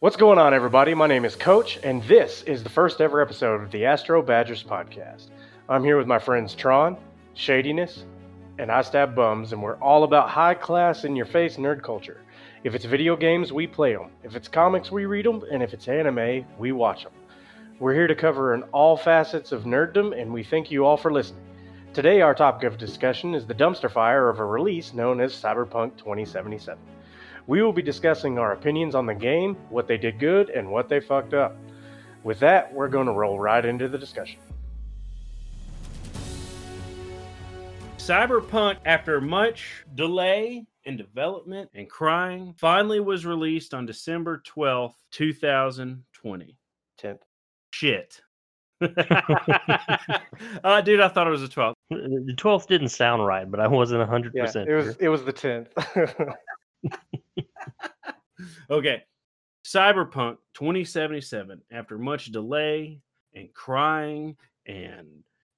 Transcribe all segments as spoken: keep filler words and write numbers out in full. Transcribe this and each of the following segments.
What's going on, everybody? My name is Coach, and this is the first ever episode of the Astro Badgers Podcast. I'm here with my friends Tron, Shadyness, and Istabbums, and we're all about high-class, in-your-face nerd culture. If it's video games, we play them. If it's comics, we read them. And if it's anime, we watch them. We're here to cover in all facets of nerddom, and we thank you all for listening. Today, our topic of discussion is the dumpster fire of a release known as Cyberpunk twenty seventy-seven. We will be discussing our opinions on the game, what they did good, and what they fucked up. With that, we're going to roll right into the discussion. Cyberpunk, after much delay and development and crying, finally was released on December twelfth, twenty twenty. tenth. Shit. uh, dude, I thought it was the twelfth. The twelfth didn't sound right, but I wasn't one hundred percent. Yeah, it was, it was the tenth. Okay, Cyberpunk twenty seventy-seven, after much delay and crying and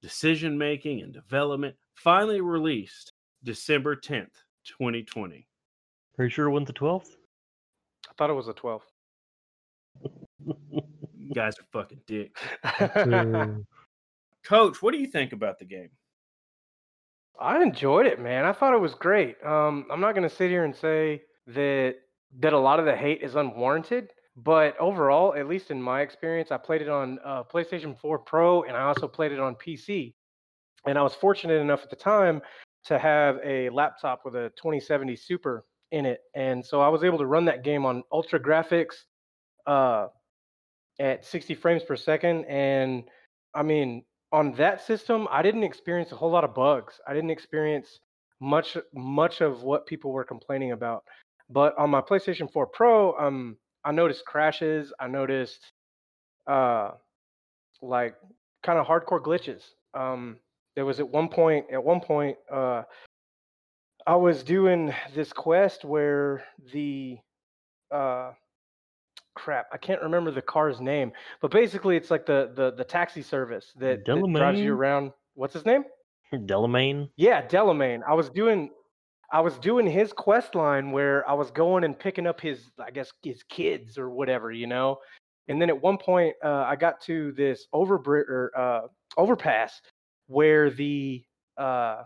decision making and development, finally released December tenth, twenty twenty. Pretty sure it wasn't the twelfth? I thought it was the twelfth. You guys are fucking dicks. Coach, what do you think about the game? I enjoyed it, man. I thought it was great. Um, I'm not going to sit here and say that that a lot of the hate is unwarranted, but overall, at least in my experience, I played it on uh, PlayStation four Pro, and I also played it on P C. And I was fortunate enough at the time to have a laptop with a twenty seventy Super in it, and so I was able to run that game on ultra graphics uh, at sixty frames per second, and I mean, on that system, I didn't experience a whole lot of bugs. I didn't experience much much of what people were complaining about. But on my PlayStation four Pro, um, I noticed crashes. I noticed uh, like kind of hardcore glitches. Um, there was at one point, at one point, uh, I was doing this quest where the uh, crap, I can't remember the car's name, but basically it's like the the, the taxi service that, that drives you around. What's his name? Delamain. Yeah, Delamain. I was doing. I was doing his quest line where I was going and picking up his, I guess, his kids or whatever, you know. And then at one point, uh, I got to this over or, uh, overpass where the uh,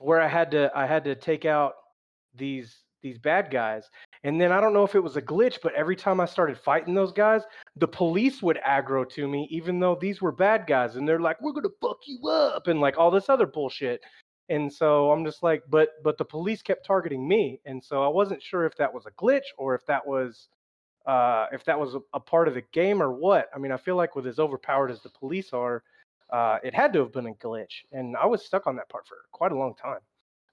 where I had to I had to take out these these bad guys. And then I don't know if it was a glitch, but every time I started fighting those guys, the police would aggro to me, even though these were bad guys, and they're like, "We're gonna fuck you up," and like all this other bullshit. And so I'm just like, but but the police kept targeting me, and so I wasn't sure if that was a glitch or if that was, uh, if that was a, a part of the game or what. I mean, I feel like with as overpowered as the police are, uh, it had to have been a glitch, and I was stuck on that part for quite a long time.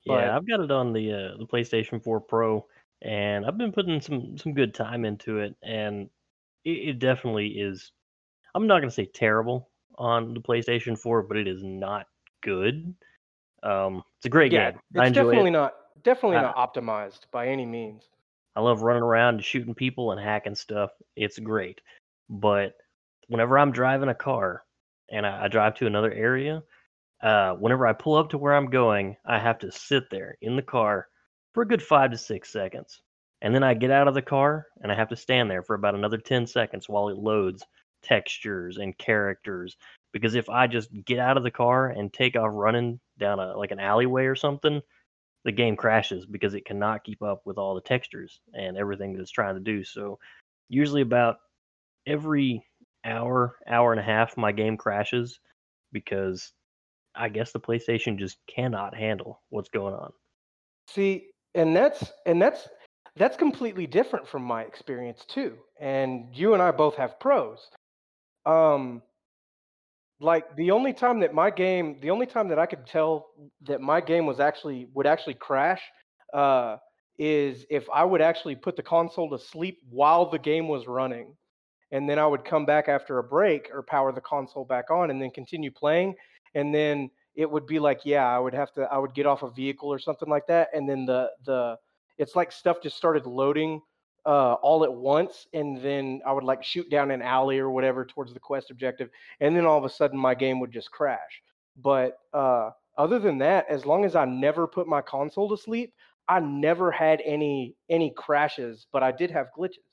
But... yeah, I've got it on the uh, the PlayStation four Pro, and I've been putting some some good time into it, and it, it definitely is. I'm not gonna say terrible on the PlayStation four, but it is not good. Um, it's a great yeah, game. It's I enjoy definitely it. not definitely I, not optimized by any means. I love running around and shooting people and hacking stuff. It's great. But whenever I'm driving a car and I, I drive to another area, uh, whenever I pull up to where I'm going, I have to sit there in the car for a good five to six seconds. And then I get out of the car and I have to stand there for about another ten seconds while it loads textures and characters. Because if I just get out of the car and take off running down a like an alleyway or something, the game crashes because it cannot keep up with all the textures and everything that it's trying to do. So usually about every hour, hour and a half, my game crashes because I guess the PlayStation just cannot handle what's going on. See, and that's and that's that's completely different from my experience too. And you and I both have pros. Um. Like the only time that my game, the only time that I could tell that my game was actually would actually crash uh, is if I would actually put the console to sleep while the game was running, and then I would come back after a break or power the console back on and then continue playing, and then it would be like, yeah, I would have to, I would get off a vehicle or something like that, and then the the it's like stuff just started loading Uh, all at once, and then I would like shoot down an alley or whatever towards the quest objective, and then all of a sudden my game would just crash. But uh, other than that, as long as I never put my console to sleep, I never had any any crashes, but I did have glitches.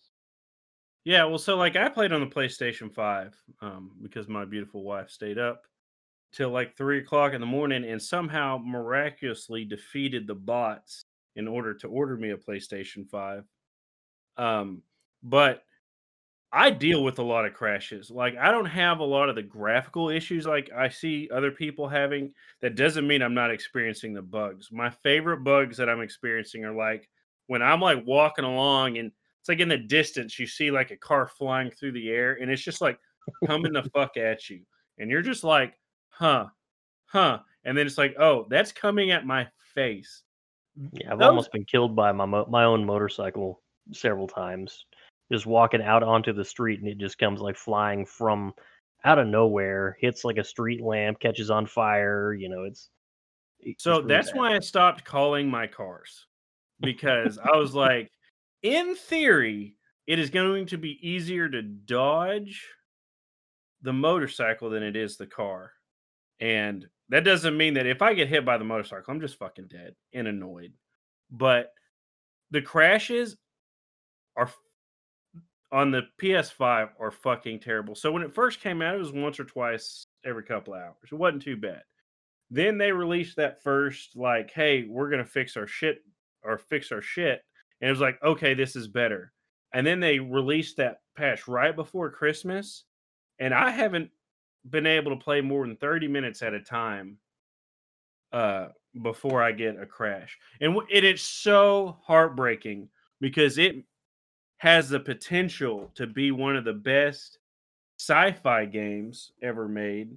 Yeah, well, so like I played on the PlayStation five um, because my beautiful wife stayed up till like three o'clock in the morning and somehow miraculously defeated the bots in order to order me a PlayStation five. Um, but I deal with a lot of crashes. Like, I don't have a lot of the graphical issues like I see other people having. That doesn't mean I'm not experiencing the bugs. My favorite bugs that I'm experiencing are like when I'm like walking along and it's like in the distance, you see like a car flying through the air and it's just like coming the fuck at you. And you're just like, huh, huh. And then it's like, oh, that's coming at my face. Yeah, I've Those... almost been killed by my mo- my own motorcycle several times. Just walking out onto the street and it just comes like flying from out of nowhere, hits like a street lamp, catches on fire. You know, it's, it's so really that's bad. Why I stopped calling my cars, because I was like, in theory, it is going to be easier to dodge the motorcycle than it is the car. And that doesn't mean that if I get hit by the motorcycle, I'm just fucking dead and annoyed. But the crashes are on the P S five are fucking terrible. So when it first came out, it was once or twice every couple of hours. It wasn't too bad. Then they released that first, like, hey, we're going to fix our shit or fix our shit. And it was like, okay, this is better. And then they released that patch right before Christmas. And I haven't been able to play more than thirty minutes at a time uh, before I get a crash. And w- it is so heartbreaking because it has the potential to be one of the best sci-fi games ever made,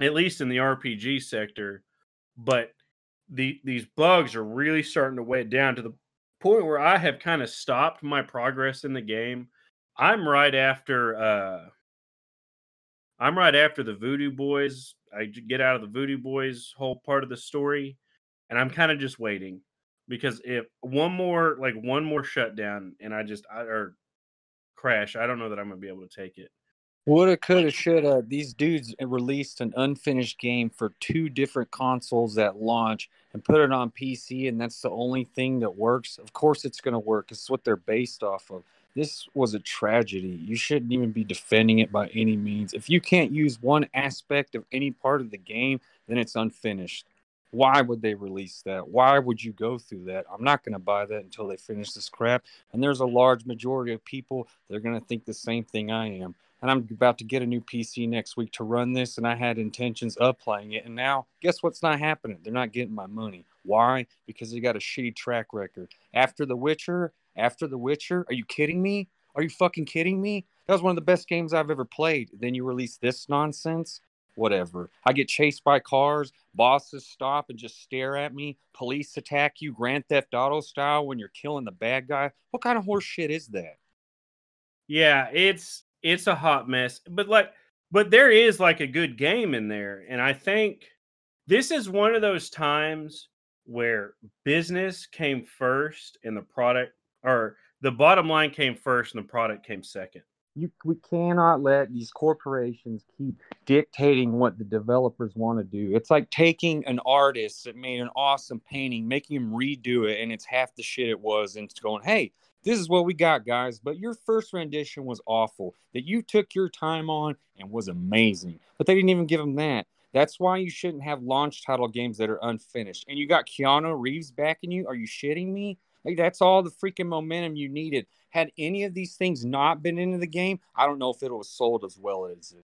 at least in the R P G sector. But the these bugs are really starting to weigh it down to the point where I have kind of stopped my progress in the game. I'm right after uh, I'm right after the Voodoo Boys. I get out of the Voodoo Boys whole part of the story, and I'm kind of just waiting. Because if one more, like one more shutdown, and I just I, or crash, I don't know that I'm gonna be able to take it. Woulda, coulda, shoulda. These dudes released an unfinished game for two different consoles at launch and put it on P C, and that's the only thing that works. Of course, it's gonna work. It's what they're based off of. This was a tragedy. You shouldn't even be defending it by any means. If you can't use one aspect of any part of the game, then it's unfinished. Why would they release that? Why would you go through that? I'm not going to buy that until they finish this crap. And there's a large majority of people that are going to think the same thing I am. And I'm about to get a new P C next week to run this, and I had intentions of playing it. And now, guess what's not happening? They're not getting my money. Why? Because they got a shitty track record. After The Witcher? After The Witcher? Are you kidding me? Are you fucking kidding me? That was one of the best games I've ever played. Then you release this nonsense? Whatever. I get chased by cars, bosses stop and just stare at me, police attack you, Grand Theft Auto style when you're killing the bad guy. What kind of horse shit is that? Yeah, it's it's a hot mess. But like but there is like a good game in there. And I think this is one of those times where business came first and the product, or the bottom line came first and the product came second. You, we cannot let these corporations keep dictating what the developers want to do. It's like taking an artist that made an awesome painting, making him redo it, and it's half the shit it was, and it's going, hey, this is what we got, guys, but your first rendition was awful, that you took your time on and was amazing. But they didn't even give him that. That's why you shouldn't have launch title games that are unfinished. And you got Keanu Reeves backing you? Are you shitting me? Like, that's all the freaking momentum you needed. Had any of these things not been into the game, I don't know if it was sold as well as it.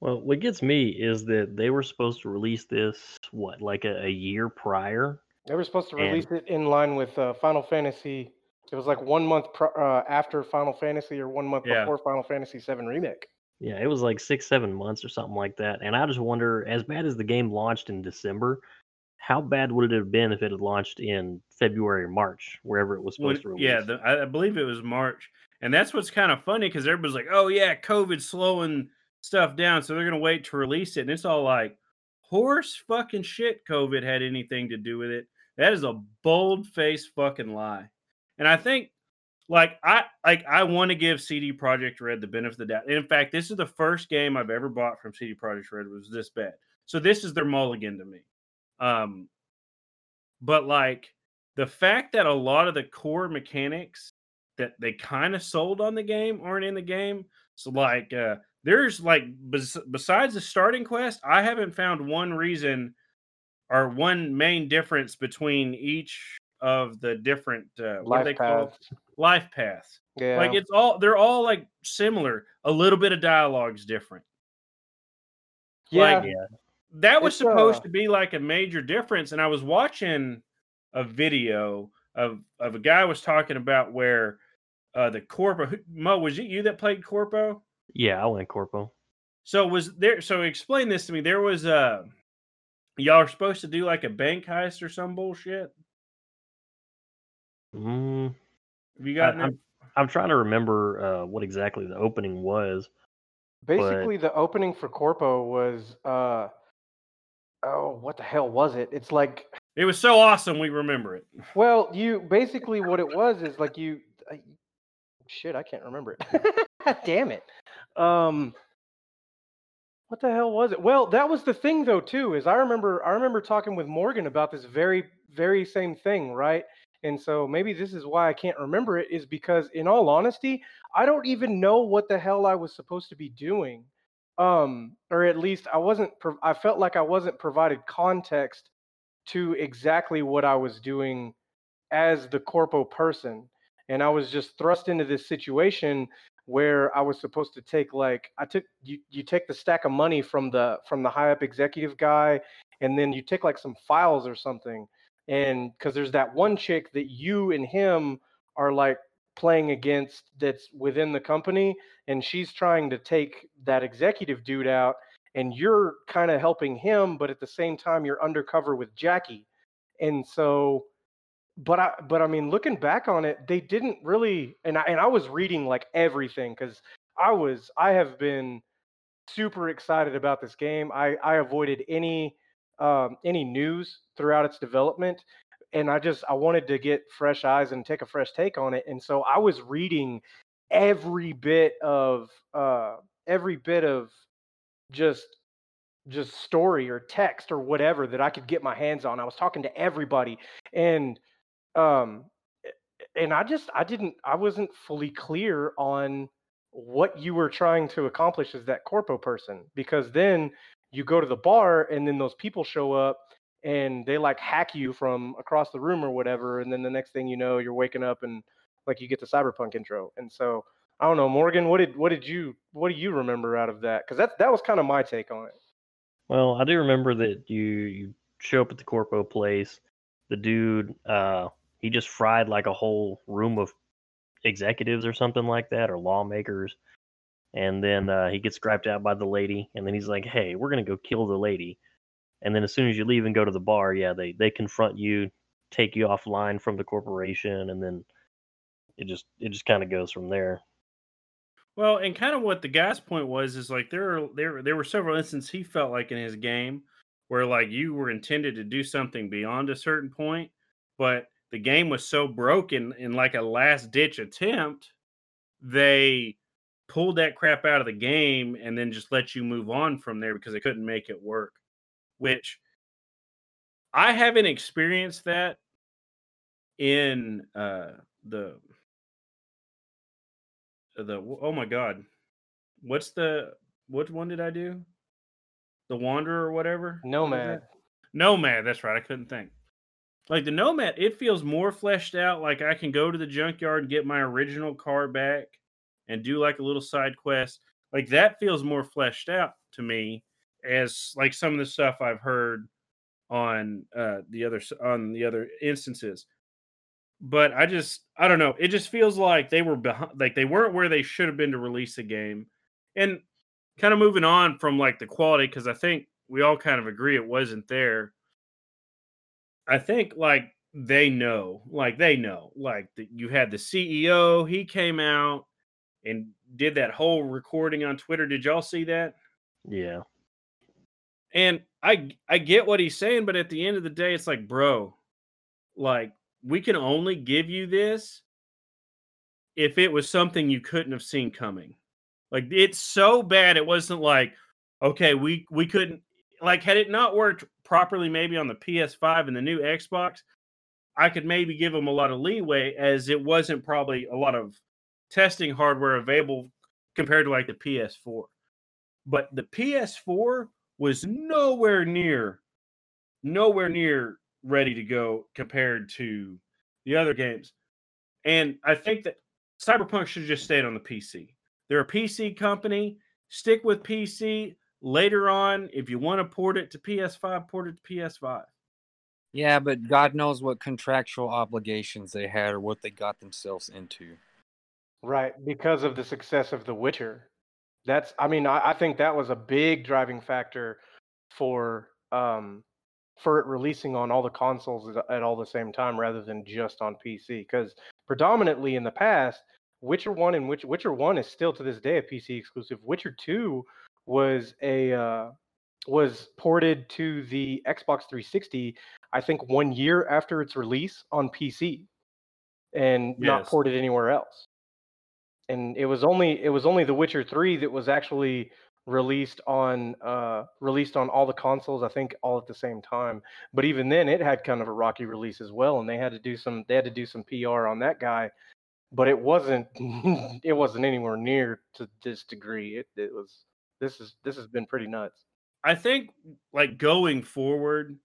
Well, what gets me is that they were supposed to release this, what, like a, a year prior? They were supposed to and... release it in line with uh, Final Fantasy. It was like one month pro- uh, after Final Fantasy or one month yeah. before Final Fantasy seven Remake. Yeah, it was like six, seven months or something like that. And I just wonder, as bad as the game launched in December, how bad would it have been if it had launched in February or March, wherever it was supposed well, to release? Yeah, the, I believe it was March. And that's what's kind of funny because everybody's like, oh, yeah, COVID's slowing stuff down, so they're going to wait to release it. And it's all like, horse fucking shit COVID had anything to do with it. That is a bold-faced fucking lie. And I think, like, I like I want to give C D Projekt Red the benefit of the doubt. And in fact, this is the first game I've ever bought from C D Projekt Red was this bad. So this is their mulligan to me. Um, but like the fact that a lot of the core mechanics that they kind of sold on the game aren't in the game. So, like, uh, there's, like, bes- besides the starting quest, I haven't found one reason or one main difference between each of the different, uh, what are they called? Life paths. Yeah. Like, it's all, they're all, like, similar. A little bit of dialogue's different. Yeah. Like, yeah. That was it's, supposed uh... to be, like, a major difference, and I was watching a video of of a guy was talking about where uh, the Corpo... Who, Mo, was it you that played Corpo? Yeah, I went Corpo. So was there? So explain this to me. There was a... Y'all are supposed to do like a bank heist or some bullshit? Mm, Have you got I, I'm, I'm trying to remember uh, what exactly the opening was. Basically, but... the opening for Corpo was... Uh, oh, what the hell was it? It's like... It was so awesome, we remember it. Well, you basically what it was is like you, uh, shit, I can't remember it. Damn it! Um, what the hell was it? Well, that was the thing though too. Is I remember I remember talking with Morgan about this very very same thing, right? And so maybe this is why I can't remember it is because in all honesty, I don't even know what the hell I was supposed to be doing, um, or at least I wasn't. Pro- I felt like I wasn't provided context to exactly what I was doing as the Corpo person. And I was just thrust into this situation where I was supposed to take like, I took, you, you take the stack of money from the, from the high up executive guy. And then you take like some files or something. And cause there's that one chick that you and him are like playing against that's within the company. And she's trying to take that executive dude out. And you're kind of helping him, but at the same time, you're undercover with Jackie. And so, but I, but I mean, looking back on it, they didn't really, and I, and I was reading like everything because I was, I have been super excited about this game. I, I avoided any, um, any news throughout its development. And I just, I wanted to get fresh eyes and take a fresh take on it. And so I was reading every bit of, uh, every bit of, just just story or text or whatever that I could get my hands on. I was talking to everybody and um and I just I didn't I wasn't fully clear on what you were trying to accomplish as that Corpo person, because then you go to the bar and then those people show up and they like hack you from across the room or whatever, and then the next thing you know you're waking up and like you get the Cyberpunk intro. And so I don't know, Morgan, what did what did you what do you remember out of that? Because that that was kind of my take on it. Well, I do remember that you, you show up at the Corpo place. The dude, uh, he just fried like a whole room of executives or something like that, or lawmakers. And then uh, he gets griped out by the lady. And then he's like, hey, we're going to go kill the lady. And then as soon as you leave and go to the bar, yeah, they, they confront you, take you offline from the corporation. And then it just it just kind of goes from there. Well, and kind of what the guy's point was is like there are, there there were several instances he felt like in his game where like you were intended to do something beyond a certain point, but the game was so broken in like a last ditch attempt, they pulled that crap out of the game and then just let you move on from there because they couldn't make it work. Which I haven't experienced that in uh, the. The oh my god, what's the what one did I do? The Wanderer or whatever? Nomad. Nomad. That's right. I couldn't think. Like the Nomad, it feels more fleshed out. Like I can go to the junkyard and get my original car back, and do like a little side quest. Like that feels more fleshed out to me as like some of the stuff I've heard on uh, the other on the other instances. But I just, I don't know. It just feels like they were behind, like they weren't where they should have been to release a game. And kind of moving on from like the quality, because I think we all kind of agree it wasn't there. I think like they know, like they know, like the, you had the C E O, he came out and did that whole recording on Twitter. Did y'all see that? Yeah. And I, I get what he's saying, but at the end of the day, it's like, bro, like, we can only give you this if it was something you couldn't have seen coming. Like, it's so bad it wasn't like, okay, we, we couldn't... Like, had it not worked properly maybe on the P S five and the new Xbox, I could maybe give them a lot of leeway, as it wasn't probably a lot of testing hardware available compared to like the P S four. But the P S four was nowhere near, nowhere near ready to go compared to the other games. And I think that Cyberpunk should just stay on the P C. They're a P C company. Stick with P C. Later on, if you want to port it to P S five, port it to P S five. Yeah, but God knows what contractual obligations they had or what they got themselves into. Right, because of the success of The Witcher. That's, I mean, I, I think that was a big driving factor for um, for it releasing on all the consoles at, at all the same time rather than just on P C. Because predominantly in the past, Witcher one and Witcher, Witcher one is still to this day a P C exclusive. Witcher two was a uh, was ported to the Xbox three sixty, I think one year after its release on P C, and yes. not ported anywhere else. And it was only it was only The Witcher three that was actually released on uh, released on all the consoles, I think, all at the same time. But even then, it had kind of a rocky release as well, and they had to do some they had to do some P R on that guy. But it wasn't it wasn't anywhere near to this degree. It, it was this is this has been pretty nuts. I think, like, going forward,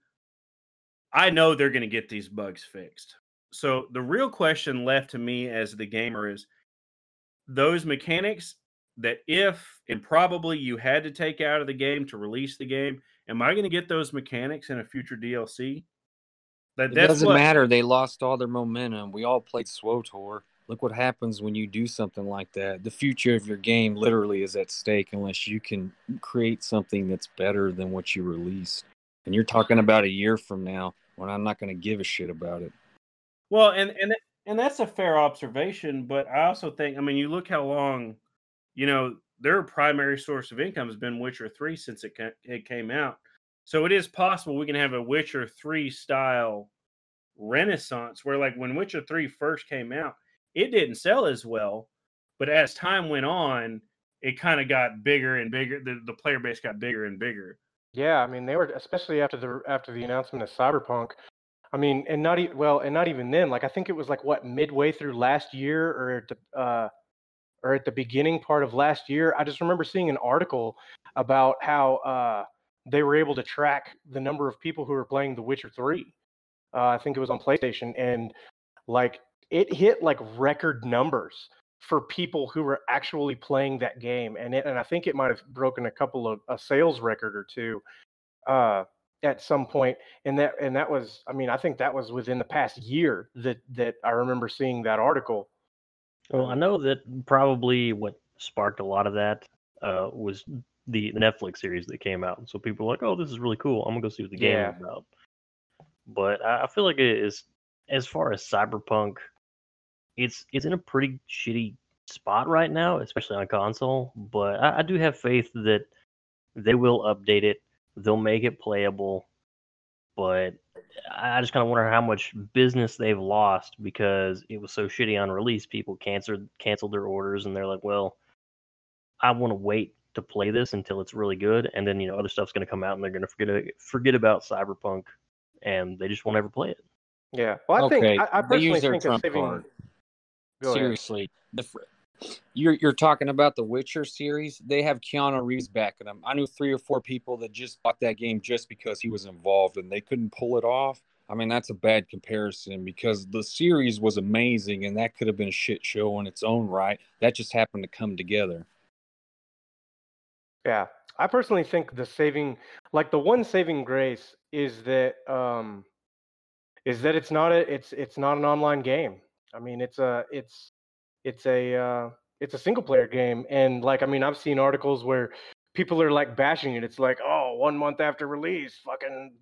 I know they're going to get these bugs fixed. So the real question left to me as the gamer is, those mechanics that if and probably you had to take out of the game to release the game, am I going to get those mechanics in a future D L C? That, it that's doesn't what... matter. They lost all their momentum. We all played SWOTOR. Look what happens when you do something like that. The future of your game literally is at stake unless you can create something that's better than what you released. And you're talking about a year from now when I'm not going to give a shit about it. Well, and... and it... And that's a fair observation, but I also think, I mean, you look how long, you know, their primary source of income has been Witcher three since it, ca- it came out. So it is possible we can have a Witcher three style renaissance where, like, when Witcher three first came out, it didn't sell as well. But as time went on, it kind of got bigger and bigger. The, the player base got bigger and bigger. Yeah, I mean, they were, especially after the after the announcement of Cyberpunk. I mean, and not e- well, and not even then. Like, I think it was like what midway through last year, or at the, uh, or at the beginning part of last year. I just remember seeing an article about how uh, they were able to track the number of people who were playing The Witcher three. Uh, I think it was on PlayStation, and like it hit like record numbers for people who were actually playing that game, and it, and I think it might have broken a couple of a sales record or two. Uh, at some point, and that and that was, I mean, I think that was within the past year that, that I remember seeing that article. Well, I know that probably what sparked a lot of that uh, was the Netflix series that came out. So people were like, oh, this is really cool. I'm going to go see what the game yeah. is about. But I feel like it is, as far as Cyberpunk, it's, it's in a pretty shitty spot right now, especially on console. But I, I do have faith that they will update it. They'll make it playable, but I just kind of wonder how much business they've lost because it was so shitty on release. People canceled canceled their orders, and they're like, well, I want to wait to play this until it's really good, and then, you know, other stuff's going to come out, and they're going to forget forget about Cyberpunk, and they just won't ever play it. Yeah. Well, I okay. think I, I personally think of saving... Seriously. The fr- You're you're talking about the Witcher series. They have Keanu Reeves backing them. I knew three or four people that just bought that game just because he was involved, and they couldn't pull it off. I mean, that's a bad comparison because the series was amazing, and that could have been a shit show in its own right. That just happened to come together. Yeah, I personally think the saving, like the one saving grace, is that um, is that it's not a it's it's not an online game. I mean, it's a it's. It's a uh, it's a single player game, and like I mean, I've seen articles where people are like bashing it. It's like, oh, one month after release, fucking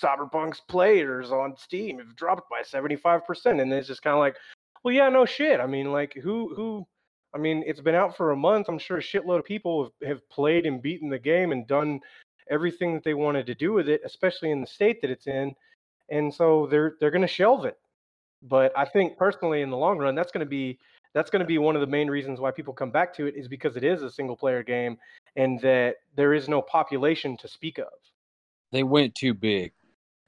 Cyberpunk's players on Steam have dropped by seventy-five percent, and it's just kind of like, well, yeah, no shit. I mean, like who who? I mean, it's been out for a month. I'm sure a shitload of people have, have played and beaten the game and done everything that they wanted to do with it, especially in the state that it's in, and so they're they're gonna shelve it. But I think personally, in the long run, that's gonna be That's going to be one of the main reasons why people come back to it is because it is a single-player game and that there is no population to speak of. They went too big.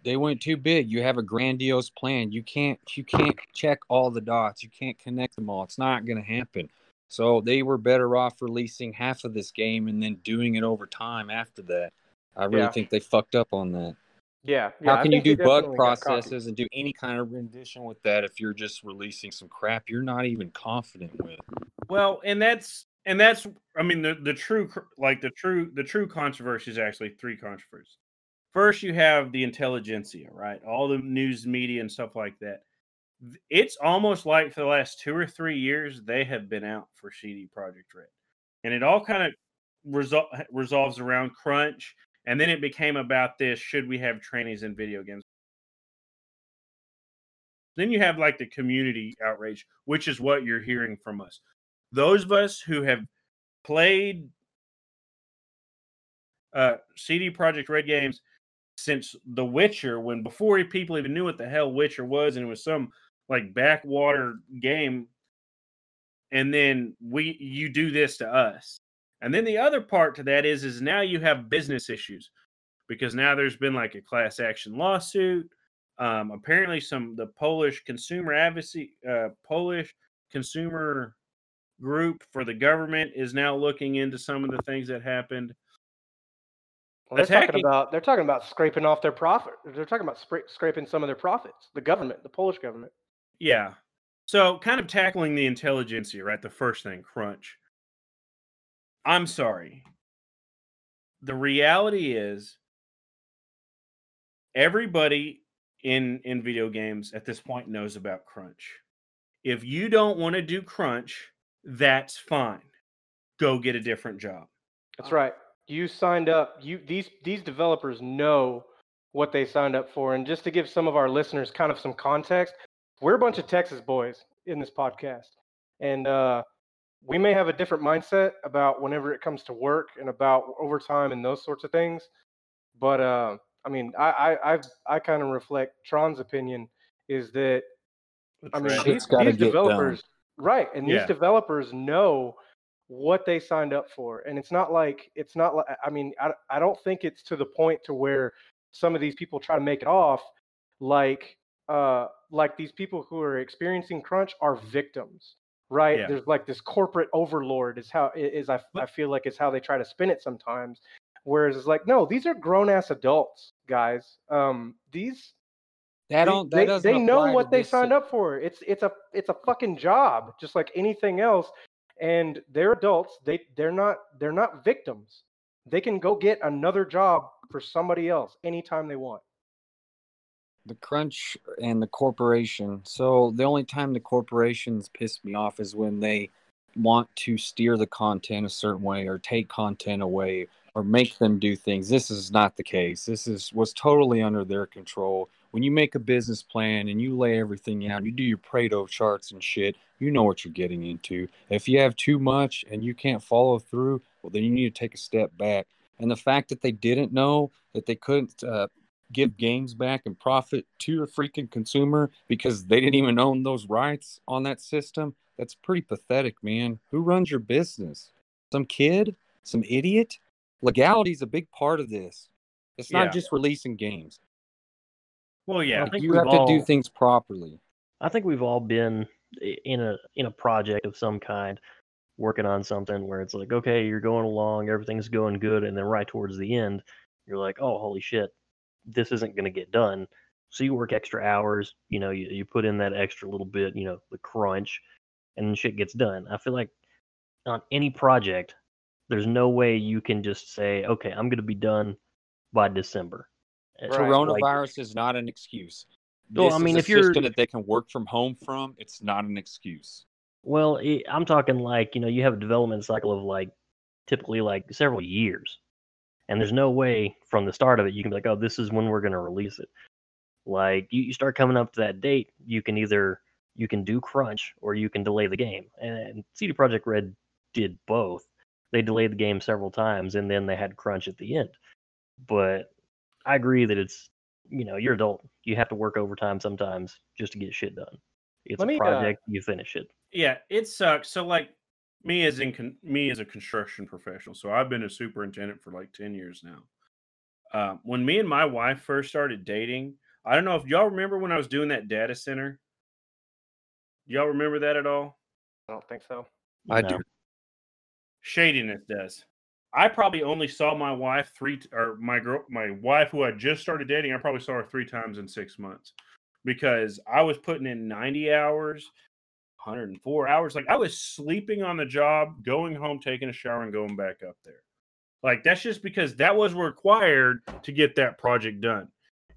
They went too big. You have a grandiose plan. You can't you can't check all the dots. You can't connect them all. It's not going to happen. So they were better off releasing half of this game and then doing it over time after that. I really yeah. think they fucked up on that. Yeah. yeah How can you do bug processes and do any kind of rendition with that if you're just releasing some crap you're not even confident with? Well, and that's and that's I mean the, the true like the true the true controversy is actually three controversies. First, you have the intelligentsia, right? All the news media and stuff like that. It's almost like for the last two or three years, they have been out for C D Projekt Red. And it all kind of resol- resolves around crunch. And then it became about this, should we have trannies in video games? Then you have like the community outrage, which is what you're hearing from us. Those of us who have played uh, C D Projekt Red games since The Witcher, when before people even knew what the hell Witcher was, and it was some like backwater game, and then we you do this to us. And then the other part to that is is now you have business issues, because now there's been like a class action lawsuit. Um, apparently, some the Polish consumer advocacy uh, Polish consumer group for the government is now looking into some of the things that happened. Well, they're talking about they're talking about scraping off their profit. They're talking about scra- scraping some of their profits. The government, the Polish government. Yeah. So kind of tackling the intelligentsia, right? The first thing, crunch. I'm sorry. The reality is everybody in in video games at this point knows about crunch. If you don't want to do crunch, that's fine. Go get a different job. That's right. You signed up. You these these developers know what they signed up for. And just to give some of our listeners kind of some context, we're a bunch of Texas boys in this podcast, and uh, we may have a different mindset about whenever it comes to work and about overtime and those sorts of things. But uh, I mean, I I I've, I kind of reflect Tron's opinion is that That's I mean right. these, these developers right, and yeah. these developers know what they signed up for. And it's not like, it's not like, I mean, I, I don't think it's to the point to where some of these people try to make it off. Like, uh, like these people who are experiencing crunch are victims, right? Yeah. There's like this corporate overlord is how is I, I feel like is how they try to spin it sometimes. Whereas it's like, no, these are grown ass adults, guys. Um, these, that don't, that they, doesn't they know what they signed up for. It's, it's a, it's a fucking job, just like anything else. And they're adults. They they're not they're not victims. They can go get another job for somebody else anytime they want. The crunch and the corporation. So the only time the corporations piss me off is when they want to steer the content a certain way or take content away or make them do things. This is not the case. This is was totally under their control. When you make a business plan and you lay everything out, you do your Pareto charts and shit, you know what you're getting into. If you have too much and you can't follow through, well, then you need to take a step back. And the fact that they didn't know that they couldn't uh, give games back and profit to the freaking consumer because they didn't even own those rights on that system, that's pretty pathetic, man. Who runs your business? Some kid? Some idiot? Legality is a big part of this. It's not yeah. just releasing games. Well, yeah, like I think you have all, to do things properly. I think we've all been in a in a project of some kind, working on something where it's like, okay, you're going along, everything's going good, and then right towards the end, you're like, oh, holy shit, this isn't going to get done. So you work extra hours, you know, you, you put in that extra little bit, you know, the crunch, and shit gets done. I feel like on any project, there's no way you can just say, okay, I'm going to be done by December. Right. Coronavirus like, is not an excuse. Well, I mean, if you're system that they can work from home from, it's not an excuse. Well, I'm talking like, you know, you have a development cycle of like typically like several years, and there's no way from the start of it you can be like, oh, this is when we're going to release it. Like you, you start coming up to that date, you can either you can do crunch or you can delay the game. And C D Projekt Red did both. They delayed the game several times, and then they had crunch at the end. But I agree that it's, you know, you're an adult. You have to work overtime sometimes just to get shit done. It's me, a project, uh, you finish it. Yeah, it sucks. So, like, me as in con- me as a construction professional, so I've been a superintendent for like ten years now. Uh, when me and my wife first started dating, I don't know if y'all remember when I was doing that data center. Do y'all remember that at all? I don't think so. I no. do. Shadyness does. I probably only saw my wife three, or my girl, my wife who I just started dating, I probably saw her three times in six months because I was putting in ninety hours, one hundred four hours. Like I was sleeping on the job, going home, taking a shower, and going back up there. Like that's just because that was required to get that project done.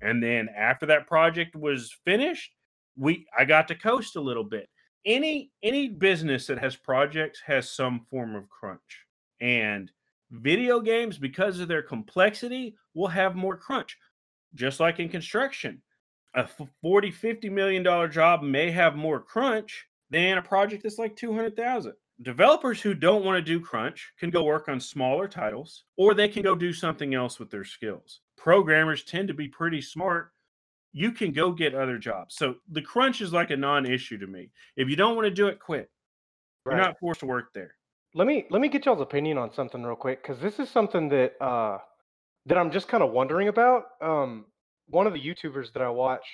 And then after that project was finished, we I got to coast a little bit. Any any business that has projects has some form of crunch. And video games, because of their complexity, will have more crunch. Just like in construction, a forty, fifty million dollars job may have more crunch than a project that's like two hundred thousand dollars. Developers who don't want to do crunch can go work on smaller titles, or they can go do something else with their skills. Programmers tend to be pretty smart. You can go get other jobs. So the crunch is like a non-issue to me. If you don't want to do it, quit. Right. You're not forced to work there. Let me let me get y'all's opinion on something real quick, because this is something that uh, that I'm just kind of wondering about. Um, one of the YouTubers that I watch,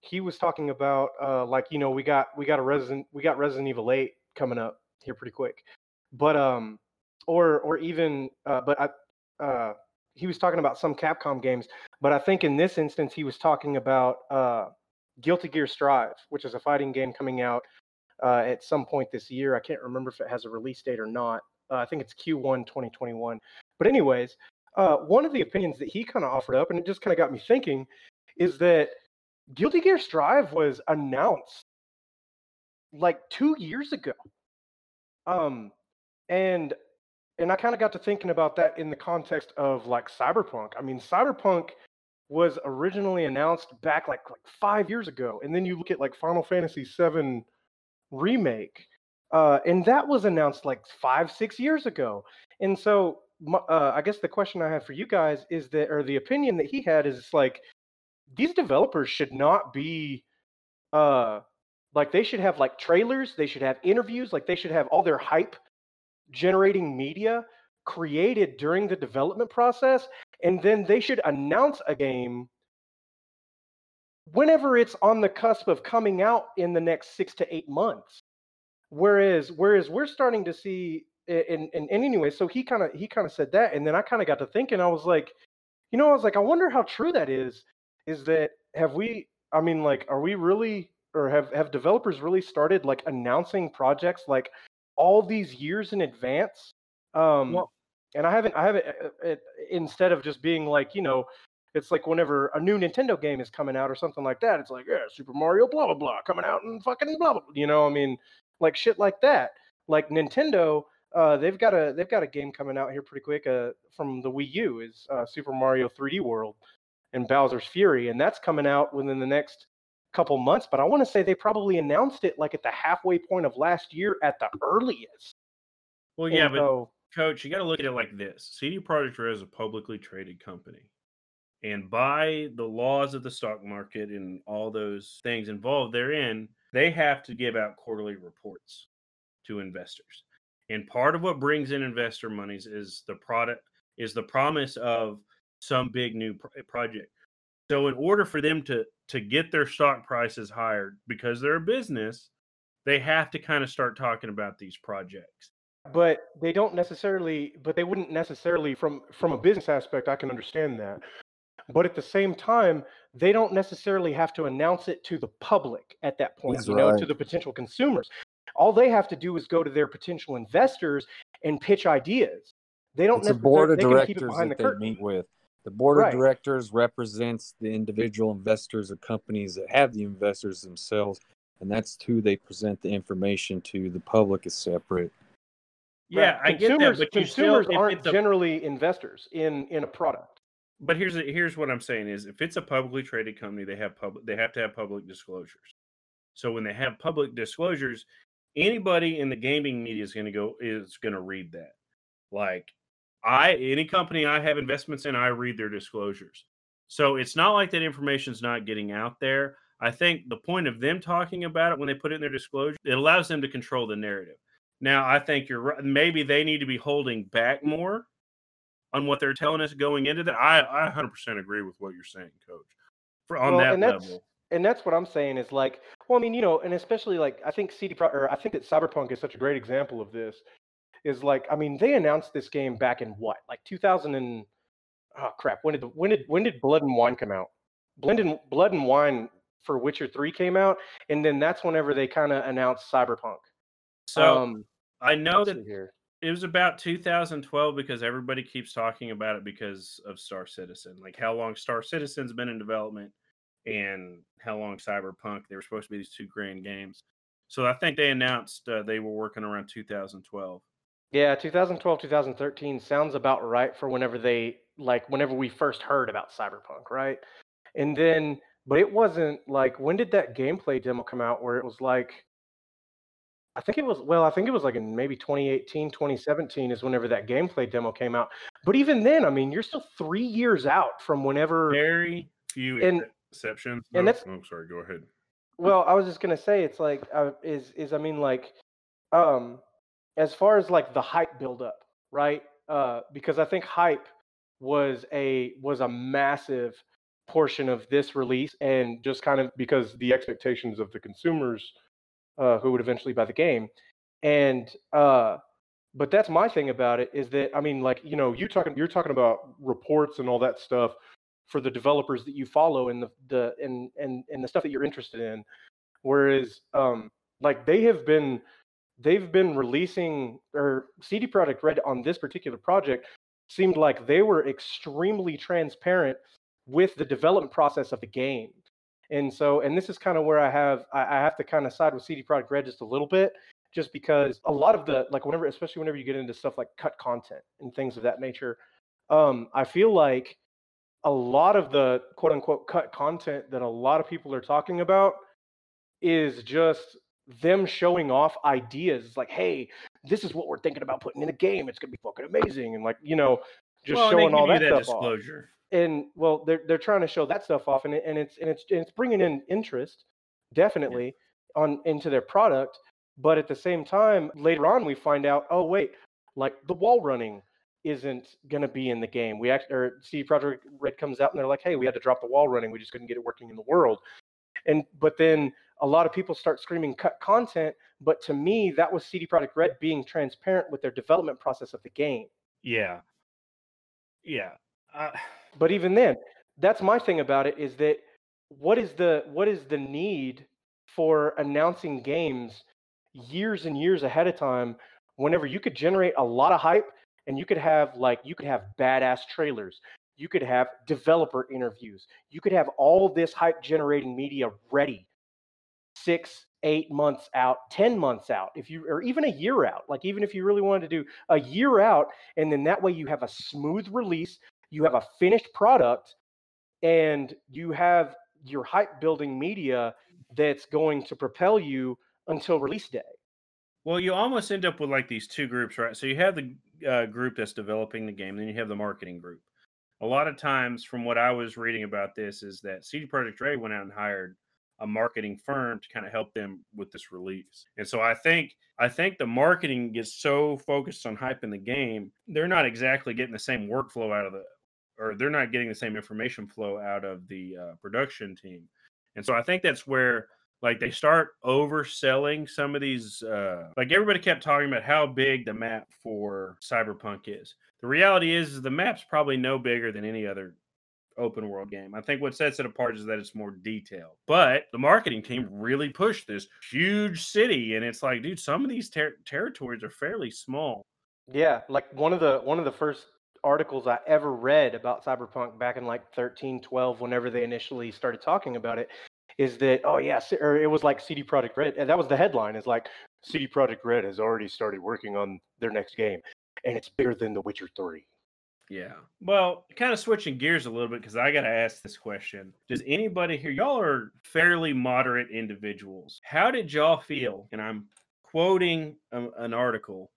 he was talking about uh, like you know we got we got a Resident we got Resident Evil eight coming up here pretty quick, but um or or even uh, but I, uh, he was talking about some Capcom games, but I think in this instance he was talking about uh, Guilty Gear Strive, which is a fighting game coming out. Uh, at some point this year. I can't remember if it has a release date or not. Uh, I think it's Q one twenty twenty-one. But anyways, uh, one of the opinions that he kind of offered up, and it just kind of got me thinking, is that Guilty Gear Strive was announced like two years ago. Um, and and I kind of got to thinking about that in the context of like Cyberpunk. I mean, Cyberpunk was originally announced back like, like five years ago. And then you look at like Final Fantasy seven Remake, uh, and that was announced like five, six years ago. And so uh, I guess the question I have for you guys is that, or the opinion that he had is, it's like, these developers should not be, uh, like they should have like trailers, they should have interviews, like they should have all their hype generating media created during the development process. And then they should announce a game whenever it's on the cusp of coming out in the next six to eight months, whereas whereas we're starting to see in in, in anyway. So he kind of he kind of said that, and then I kind of got to thinking. I was like, you know, I was like, I wonder how true that is. Is that have we? I mean, like, are we really, or have have developers really started like announcing projects like all these years in advance? Um, well, and I haven't I haven't it, it, instead of just being like, you know. It's like whenever a new Nintendo game is coming out or something like that, it's like, yeah, Super Mario, blah, blah, blah, coming out and fucking blah, blah, you know, I mean, like shit like that. Like Nintendo, uh, they've got a they've got a game coming out here pretty quick uh, from the Wii U is uh, Super Mario three D World and Bowser's Fury, and that's coming out within the next couple months. But I want to say they probably announced it like at the halfway point of last year at the earliest. Well, yeah, and but so, Coach, you got to look at it like this. C D Projekt Red is a publicly traded company. And by the laws of the stock market and all those things involved therein, they have to give out quarterly reports to investors. And part of what brings in investor monies is the product, is the promise of some big new pro- project. So in order for them to, to get their stock prices higher, because they're a business, they have to kind of start talking about these projects. But they don't necessarily, but they wouldn't necessarily, from, from a business aspect, I can understand that. But at the same time, they don't necessarily have to announce it to the public at that point, That's you know, right. to the potential consumers. All they have to do is go to their potential investors and pitch ideas. They don't it's necessarily. The board of directors that the they curtain. meet with. The board of right. directors represents the individual investors or companies that have the investors themselves, and that's who they present the information to. The public is separate. Yeah, right. I consumers, get that. But consumers still, aren't a... generally investors in, in a product. But here's a, here's what I'm saying is, if it's a publicly traded company, they have public they have to have public disclosures. So when they have public disclosures, anybody in the gaming media is going to go is going to read that. Like I any company I have investments in, I read their disclosures. So it's not like that information's not getting out there. I think the point of them talking about it when they put it in their disclosure, it allows them to control the narrative. Now, I think you're right. Maybe they need to be holding back more on what they're telling us going into that, I, I one hundred percent agree with what you're saying, Coach, for, on well, that and level. That's, and that's what I'm saying is like, well, I mean, you know, and especially like, I think C D Pro, or I think that Cyberpunk is such a great example of this, is like, I mean, they announced this game back in what, like two thousand and, oh crap, when did, the, when did, when did Blood and Wine come out? Blood and, Blood and Wine for Witcher three came out, and then that's whenever they kind of announced Cyberpunk. So um, I know that here. It was about two thousand twelve because everybody keeps talking about it because of Star Citizen. Like how long Star Citizen's been in development and how long Cyberpunk. They were supposed to be these two grand games. So I think they announced uh, they were working around two thousand twelve. Yeah, two thousand twelve, two thousand thirteen sounds about right for whenever they, like whenever we first heard about Cyberpunk, right? And then, but it wasn't like, when did that gameplay demo come out where it was like, I think it was, well, I think it was like in maybe twenty eighteen, twenty seventeen is whenever that gameplay demo came out. But even then, I mean, you're still three years out from whenever. Very few and, exceptions. No, and that's, oh, sorry, go ahead. Well, I was just going to say, it's like, uh, is, is, I mean, like, um, as far as like the hype buildup, right? Uh, because I think hype was a, was a massive portion of this release, and just kind of because the expectations of the consumers Uh, who would eventually buy the game. And, uh, but that's my thing about it is that, I mean, like, you know, you talking, you're talking about reports and all that stuff for the developers that you follow and the, the, and, and, and the stuff that you're interested in. Whereas, um, like they have been, they've been releasing, or C D Projekt Red on this particular project seemed like they were extremely transparent with the development process of the game. And so, and this is kind of where I have, I, I have to kind of side with C D Projekt Red just a little bit, just because a lot of the, like whenever, especially whenever you get into stuff like cut content and things of that nature, um, I feel like a lot of the quote unquote cut content that a lot of people are talking about is just them showing off ideas. It's like, hey, this is what we're thinking about putting in a game. It's going to be fucking amazing. And like, you know, just well, showing all that, that stuff disclosure. Off. And well, they're they're trying to show that stuff off, and it, and it's and it's and it's bringing in interest, definitely, yeah. on into their product. But at the same time, later on, we find out, oh wait, like the wall running isn't going to be in the game. We act or C D Projekt Red comes out and they're like, hey, we had to drop the wall running. We just couldn't get it working in the world. And but then a lot of people start screaming cut content. But to me, that was C D Projekt Red being transparent with their development process of the game. Yeah. Yeah. Uh... But even then, that's my thing about it is that what is the what is the need for announcing games years and years ahead of time whenever you could generate a lot of hype and you could have like you could have badass trailers, you could have developer interviews, you could have all this hype generating media ready six, eight months out, ten months out, if you or even a year out, like even if you really wanted to do a year out, and then that way you have a smooth release. You have a finished product, and you have your hype-building media that's going to propel you until release day. Well, you almost end up with like these two groups, right? So you have the uh, group that's developing the game, then you have the marketing group. A lot of times, from what I was reading about this, is that C D Projekt Red went out and hired a marketing firm to kind of help them with this release. And so I think I think the marketing gets so focused on hyping the game, they're not exactly getting the same workflow out of the or they're not getting the same information flow out of the uh, production team. And so I think that's where like they start overselling some of these, uh, like everybody kept talking about how big the map for Cyberpunk is. The reality is, is the map's probably no bigger than any other open world game. I think what sets it apart is that it's more detailed, but the marketing team really pushed this huge city. And it's like, dude, some of these ter- territories are fairly small. Yeah. Like one of the, one of the first, articles I ever read about Cyberpunk back in like thirteen, twelve, whenever they initially started talking about it, is that, oh yeah, or it was like C D Projekt Red. And that was the headline, is like C D Projekt Red has already started working on their next game and it's bigger than The Witcher three. Yeah. Well, kind of switching gears a little bit, because I got to ask this question. Does anybody here, y'all are fairly moderate individuals. How did y'all feel? And I'm quoting a, an article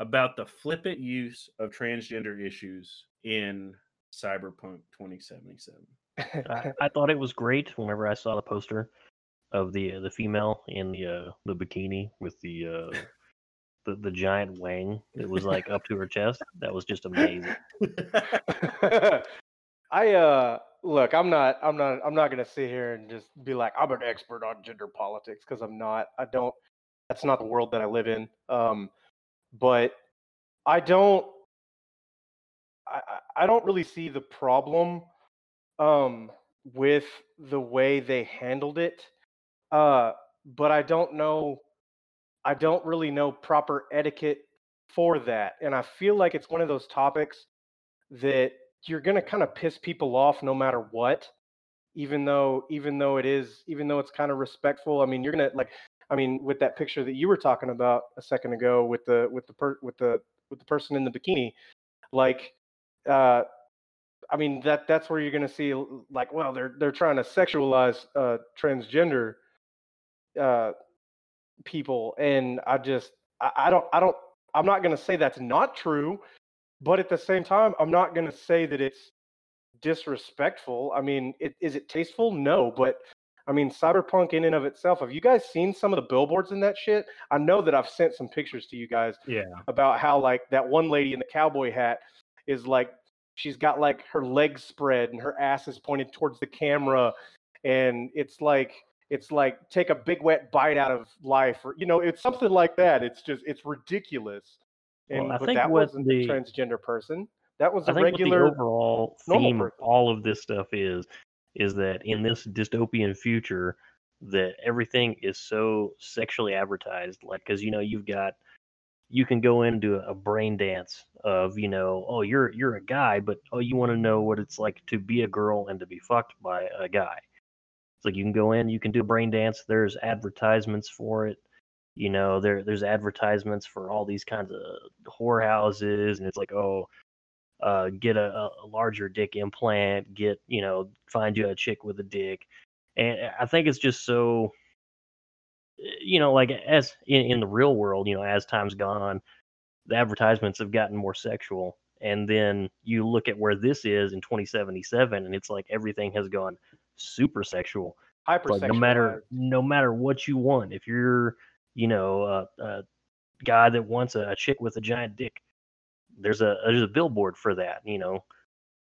about the flippant use of transgender issues in Cyberpunk twenty seventy-seven. I, I thought it was great whenever I saw the poster of the uh, the female in the uh, the bikini with the uh, the, the giant wang that was like up to her chest. That was just amazing. I uh look, I'm not I'm not I'm not gonna sit here and just be like I'm an expert on gender politics, because I'm not. I don't. That's not the world that I live in. Um, but I don't. I, I don't really see the problem um, with the way they handled it, uh, but I don't know. I don't really know proper etiquette for that, and I feel like it's one of those topics that you're gonna kind of piss people off no matter what. Even though, even though it is, even though it's kind of respectful. I mean, you're gonna like. I mean, with that picture that you were talking about a second ago with the with the per, with the with the person in the bikini, like. Uh, I mean that that's where you're gonna see like, well, they're they're trying to sexualize uh, transgender uh, people, and I just I, I don't I don't I'm not gonna say that's not true, but at the same time I'm not gonna say that it's disrespectful. I mean, it, is it tasteful? No, but I mean, Cyberpunk in and of itself. Have you guys seen some of the billboards in that shit? I know that I've sent some pictures to you guys yeah. about how like that one lady in the cowboy hat. Is like she's got like her legs spread and her ass is pointed towards the camera, and it's like it's like take a big wet bite out of life, or you know, it's something like that. It's just it's ridiculous. And well, I but think that wasn't the, a transgender person. That was a I think regular. What the overall theme of all of this stuff is is that in this dystopian future, that everything is so sexually advertised, like because you know you've got. You can go into a brain dance of, you know, oh, you're you're a guy, but oh, you want to know what it's like to be a girl and to be fucked by a guy. It's like you can go in, you can do a brain dance. There's advertisements for it, you know. There there's advertisements for all these kinds of whorehouses, and it's like, oh, uh, get a, a larger dick implant, get you know, find you a chick with a dick, and I think it's just so. You know, like as in, in the real world, you know, as time's gone on, the advertisements have gotten more sexual. And then you look at where this is in twenty seventy-seven, and it's like everything has gone super sexual. Hypersexual. Like no matter, no matter what you want, if you're, you know, a, a guy that wants a, a chick with a giant dick, there's a there's a billboard for that. You know,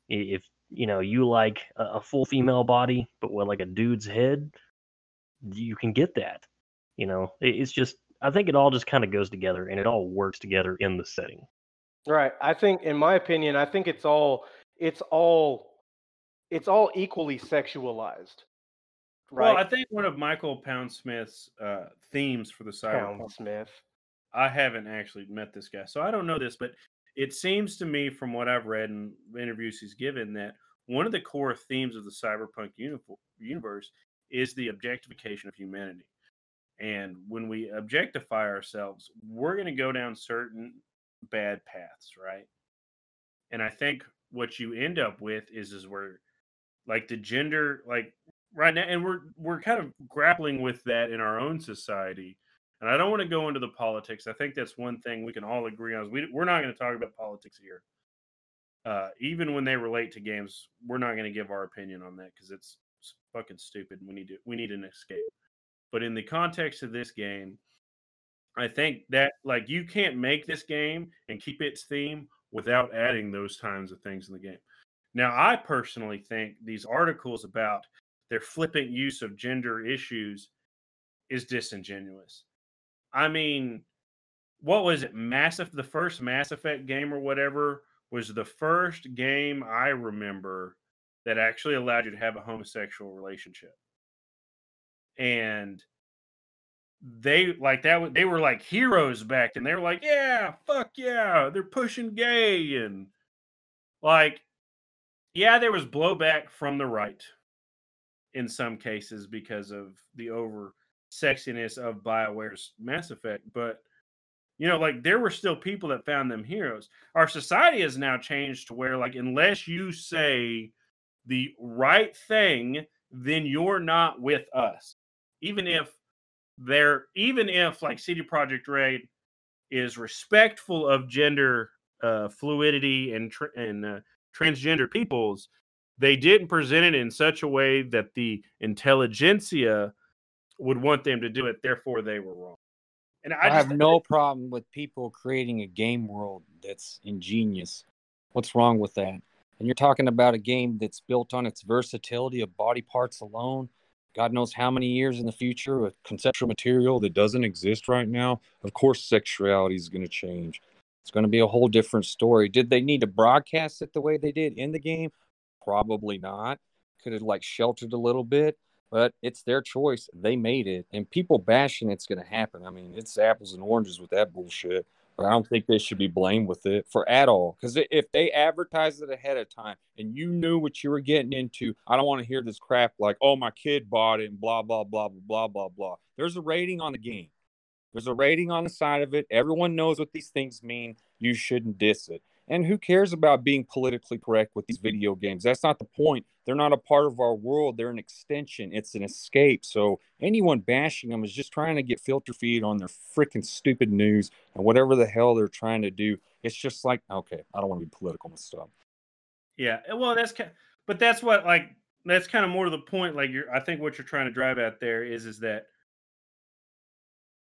if you know you like a, a full female body, but with like a dude's head, you can get that. You know, it's just, I think it all just kind of goes together and it all works together in the setting. Right. I think, in my opinion, I think it's all, it's all, it's all equally sexualized. Right. Well, I think one of Michael Pondsmith's uh, themes for the Cyberpunk. Pondsmith. I haven't actually met this guy, so I don't know this, but it seems to me from what I've read and interviews he's given that one of the core themes of the Cyberpunk universe is the objectification of humanity. And when we objectify ourselves, we're going to go down certain bad paths, right? And I think what you end up with is is where, like the gender, like right now, and we're we're kind of grappling with that in our own society. And I don't want to go into the politics. I think that's one thing we can all agree on. Is we we're not going to talk about politics here. Uh, even when they relate to games, we're not going to give our opinion on that because it's fucking stupid. We need to we need an escape. But in the context of this game, I think that like you can't make this game and keep its theme without adding those kinds of things in the game. Now, I personally think these articles about their flippant use of gender issues is disingenuous. I mean, what was it? Mass Effect, the first Mass Effect game or whatever was the first game I remember that actually allowed you to have a homosexual relationship. And they like that. They were like heroes back, and they were like, "Yeah, fuck yeah!" They're pushing gay, and like, yeah, there was blowback from the right in some cases because of the over sexiness of BioWare's Mass Effect. But you know, like, there were still people that found them heroes. Our society has now changed to where, like, unless you say the right thing, then you're not with us. Even if they're, even if like C D Projekt Red is respectful of gender uh, fluidity and tra- and uh, transgender peoples, they didn't present it in such a way that the intelligentsia would want them to do it. Therefore, they were wrong. And I, I just, have no problem with people creating a game world that's ingenious. What's wrong with that? And you're talking about a game that's built on its versatility of body parts alone. God knows how many years in the future with conceptual material that doesn't exist right now. Of course, sexuality is going to change. It's going to be a whole different story. Did they need to broadcast it the way they did in the game? Probably not. Could have like sheltered a little bit, but it's their choice. They made it, and people bashing it's going to happen. I mean, it's apples and oranges with that bullshit, but I don't think they should be blamed with it for at all. Because if they advertised it ahead of time and you knew what you were getting into, I don't want to hear this crap like, oh, my kid bought it and blah, blah, blah, blah, blah, blah. There's a rating on the game. There's a rating on the side of it. Everyone knows what these things mean. You shouldn't diss it. And who cares about being politically correct with these video games? That's not the point. They're not a part of our world. They're an extension. It's an escape. So anyone bashing them is just trying to get filter feed on their freaking stupid news and whatever the hell they're trying to do. It's just like, okay, I don't want to be political and stuff. Yeah, well, that's kind of, but that's what like that's kind of more to the point. Like, you're, I think what you're trying to drive at there is is that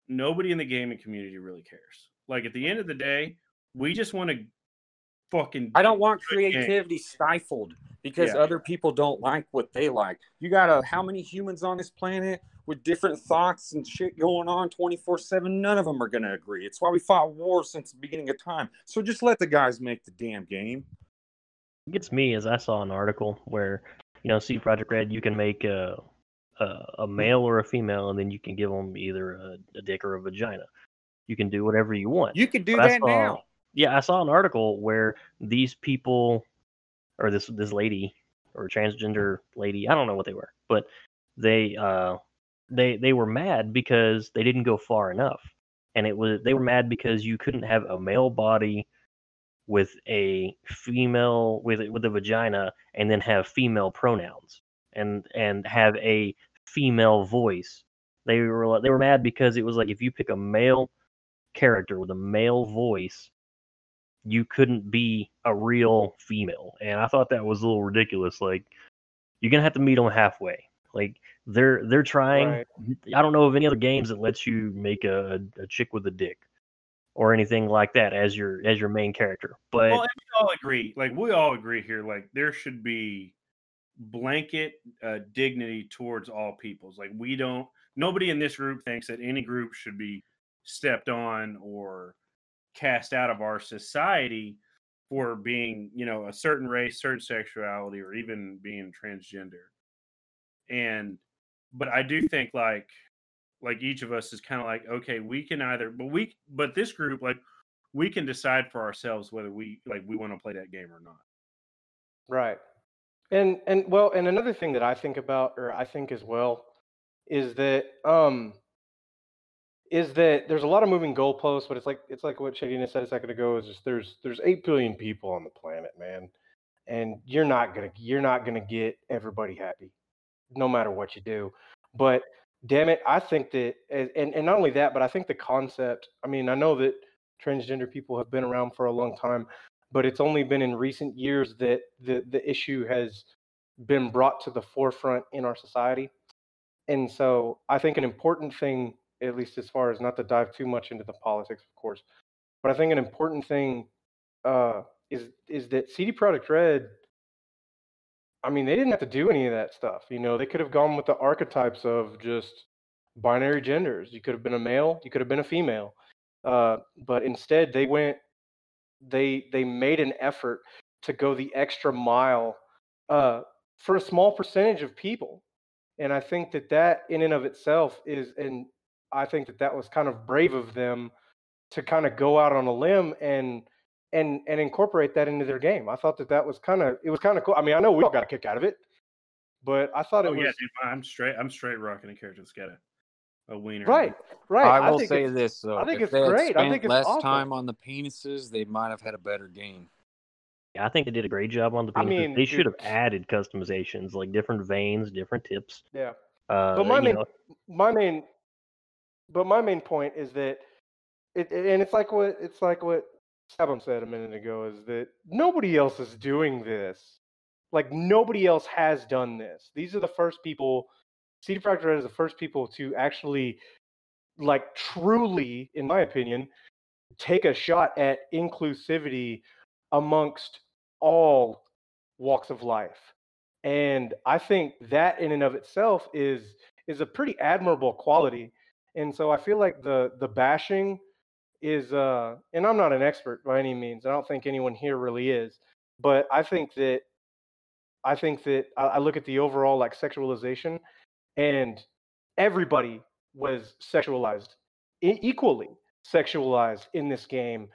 nobody in the gaming community really cares. Like, at the end of the day, we just want to. Fucking I don't want creativity game. stifled because yeah. other people don't like what they like. You got a, how many humans on this planet with different thoughts and shit going on twenty-four seven? None of them are going to agree. It's why we fought war since the beginning of time. So just let the guys make the damn game. It gets me is I saw an article where, you know, C D Projekt Red, you can make a, a, a male or a female, and then you can give them either a, a dick or a vagina. You can do whatever you want. You can do but that saw, now. Yeah, I saw an article where these people, or this this lady, or transgender lady, I don't know what they were, but they uh, they they were mad because they didn't go far enough, and it was they were mad because you couldn't have a male body with a female with with a vagina, and then have female pronouns, and and have a female voice. They were they were mad because it was like if you pick a male character with a male voice, you couldn't be a real female. And I thought that was a little ridiculous. Like, you're going to have to meet them halfway. Like, they're they're trying. Right. I don't know of any other games that lets you make a, a chick with a dick or anything like that as your as your main character. But well, and we all agree. Like, we all agree here. Like, there should be blanket uh, dignity towards all peoples. Like, we don't. Nobody in this group thinks that any group should be stepped on or cast out of our society for being, you know, a certain race, certain sexuality, or even being transgender. And, but I do think like, like each of us is kind of like, okay, we can either, but we, but this group, like, we can decide for ourselves whether we, like, we want to play that game or not. Right. And, and well, and another thing that I think about, or I think as well, is that, um, is that there's a lot of moving goalposts, but it's like it's like what Shadyness said a second ago. Is just there's there's eight billion people on the planet, man, and you're not gonna you're not gonna get everybody happy, no matter what you do. But damn it, I think that, and and not only that, but I think the concept. I mean, I know that transgender people have been around for a long time, but it's only been in recent years that the the issue has been brought to the forefront in our society. And so I think an important thing, at least as far as, not to dive too much into the politics, of course, but I think an important thing uh, is is that C D Projekt Red, I mean, they didn't have to do any of that stuff. You know, they could have gone with the archetypes of just binary genders. You could have been a male, you could have been a female, uh, but instead they went, they they made an effort to go the extra mile uh, for a small percentage of people, and I think that that in and of itself is an I think that that was kind of brave of them to kind of go out on a limb and and and incorporate that into their game. I thought that that was kind of it was kind of cool. I mean, I know we all got a kick out of it, but I thought it oh, was. Yeah, dude, I'm straight. I'm straight rocking a character that's got a, a wiener. Right, right. I will I say this though. I think if it's they great. I think it's less awesome. time on the penises, they might have had a better game. Yeah, I think they did a great job on the penises. I mean, they should have added customizations like different veins, different tips. Yeah. Uh, but my main, know, my main. But my main point is that, it, and it's like what it's like what Istabbums said a minute ago, is that nobody else is doing this. Like, nobody else has done this. These are the first people. C D Projekt Red is the first people to actually like truly, in my opinion, take a shot at inclusivity amongst all walks of life. And I think that in and of itself is is a pretty admirable quality. And so I feel like the the bashing is, uh, and I'm not an expert by any means. I don't think anyone here really is. But I think that I think that I look at the overall like sexualization, and everybody was sexualized, equally sexualized in this game.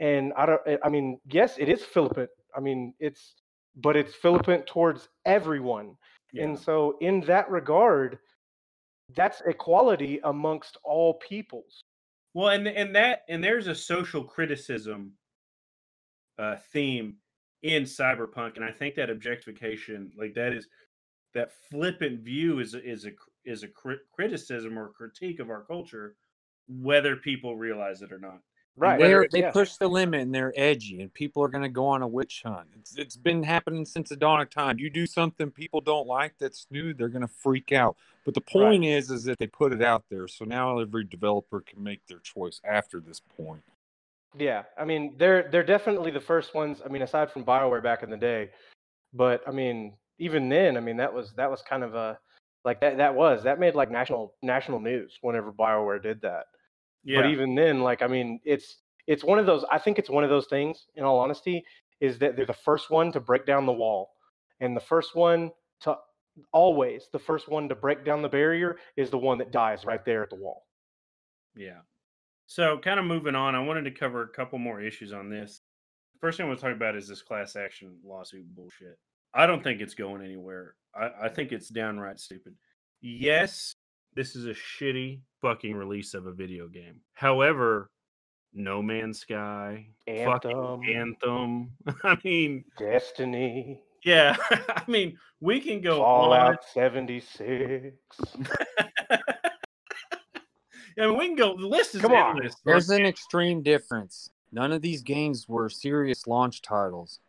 And I don't, I mean, yes, it is flippant. I mean, it's, but it's flippant towards everyone. Yeah. And so in that regard, that's equality amongst all peoples. Well, and and that, and there's a social criticism uh, theme in Cyberpunk, and I think that objectification, like that is, that flippant view is is a is a cri- criticism or critique of our culture, whether people realize it or not. Right, whether, they yeah. push the limit and they're edgy, and people are going to go on a witch hunt. It's it's been happening since the dawn of time. You do something people don't like that's new, they're going to freak out. But the point right. is, is that they put it out there, so now every developer can make their choice after this point. Yeah, I mean, they're they're definitely the first ones. I mean, aside from BioWare back in the day, but I mean, even then, I mean, that was that was kind of a like that that was that made like national national news whenever BioWare did that. Yeah. But even then, like I mean, it's it's one of those. I think it's one of those things. In all honesty, is that they're the first one to break down the wall, and the first one to always the first one to break down the barrier is the one that dies right there at the wall. Yeah. So kind of moving on, I wanted to cover a couple more issues on this. First thing I want to talk about is this class action lawsuit bullshit. I don't think it's going anywhere. I, I think it's downright stupid. Yes, this is a shitty fucking release of a video game. However, No Man's Sky, Anthem, fucking Anthem. I mean, Destiny. Yeah, I mean, we can go Fallout on. seventy-six. I mean, we can go. The list is endless. There's an extreme difference. None of these games were serious launch titles.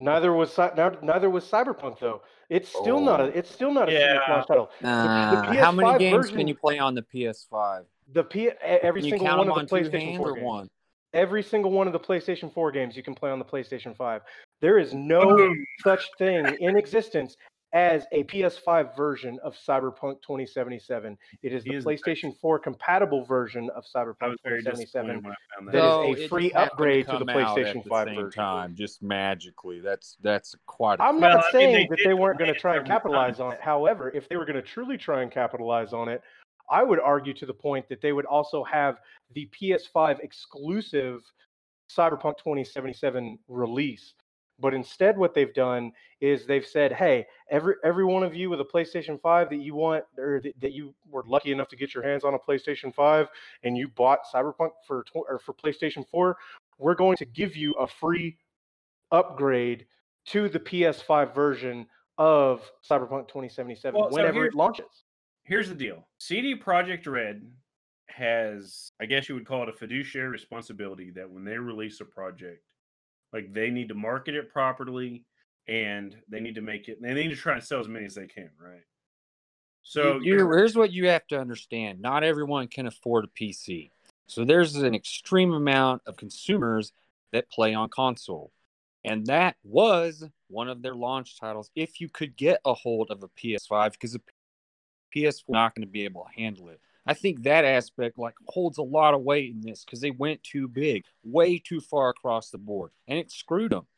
Neither was neither was Cyberpunk, though. It's still oh. not. A, it's still not a yeah. serious launch title. Uh, the, the how many games version, can you play on the P S five? The P every single one of on the PlayStation four games. One? Every single one of the PlayStation four games you can play on the PlayStation five. There is no such thing in existence as a P S five version of Cyberpunk twenty seventy-seven. It is the is PlayStation four compatible version of Cyberpunk twenty seventy-seven. That, that no, is a free upgrade to, to the PlayStation the five version. Time, just magically. That's that's quite a I'm not well, saying I mean, they that they weren't going to try and capitalize time. on it. However, if they were going to truly try and capitalize on it, I would argue to the point that they would also have the P S five exclusive Cyberpunk twenty seventy-seven release. But instead, what they've done is they've said, "Hey, every every one of you with a PlayStation five that you want, or that, that you were lucky enough to get your hands on a PlayStation five, and you bought Cyberpunk for or for PlayStation four, we're going to give you a free upgrade to the P S five version of Cyberpunk twenty seventy-seven well, whenever so here, it launches." Here's the deal: C D Projekt Red has, I guess you would call it, a fiduciary responsibility that when they release a project, like, they need to market it properly, and they need to make it, and they need to try and sell as many as they can, right? So you, you, here's what you have to understand. Not everyone can afford a P C. So there's an extreme amount of consumers that play on console. And that was one of their launch titles, if you could get a hold of a P S five, because the P S four is not going to be able to handle it. I think that aspect like holds a lot of weight in this because they went too big, way too far across the board, and it screwed them.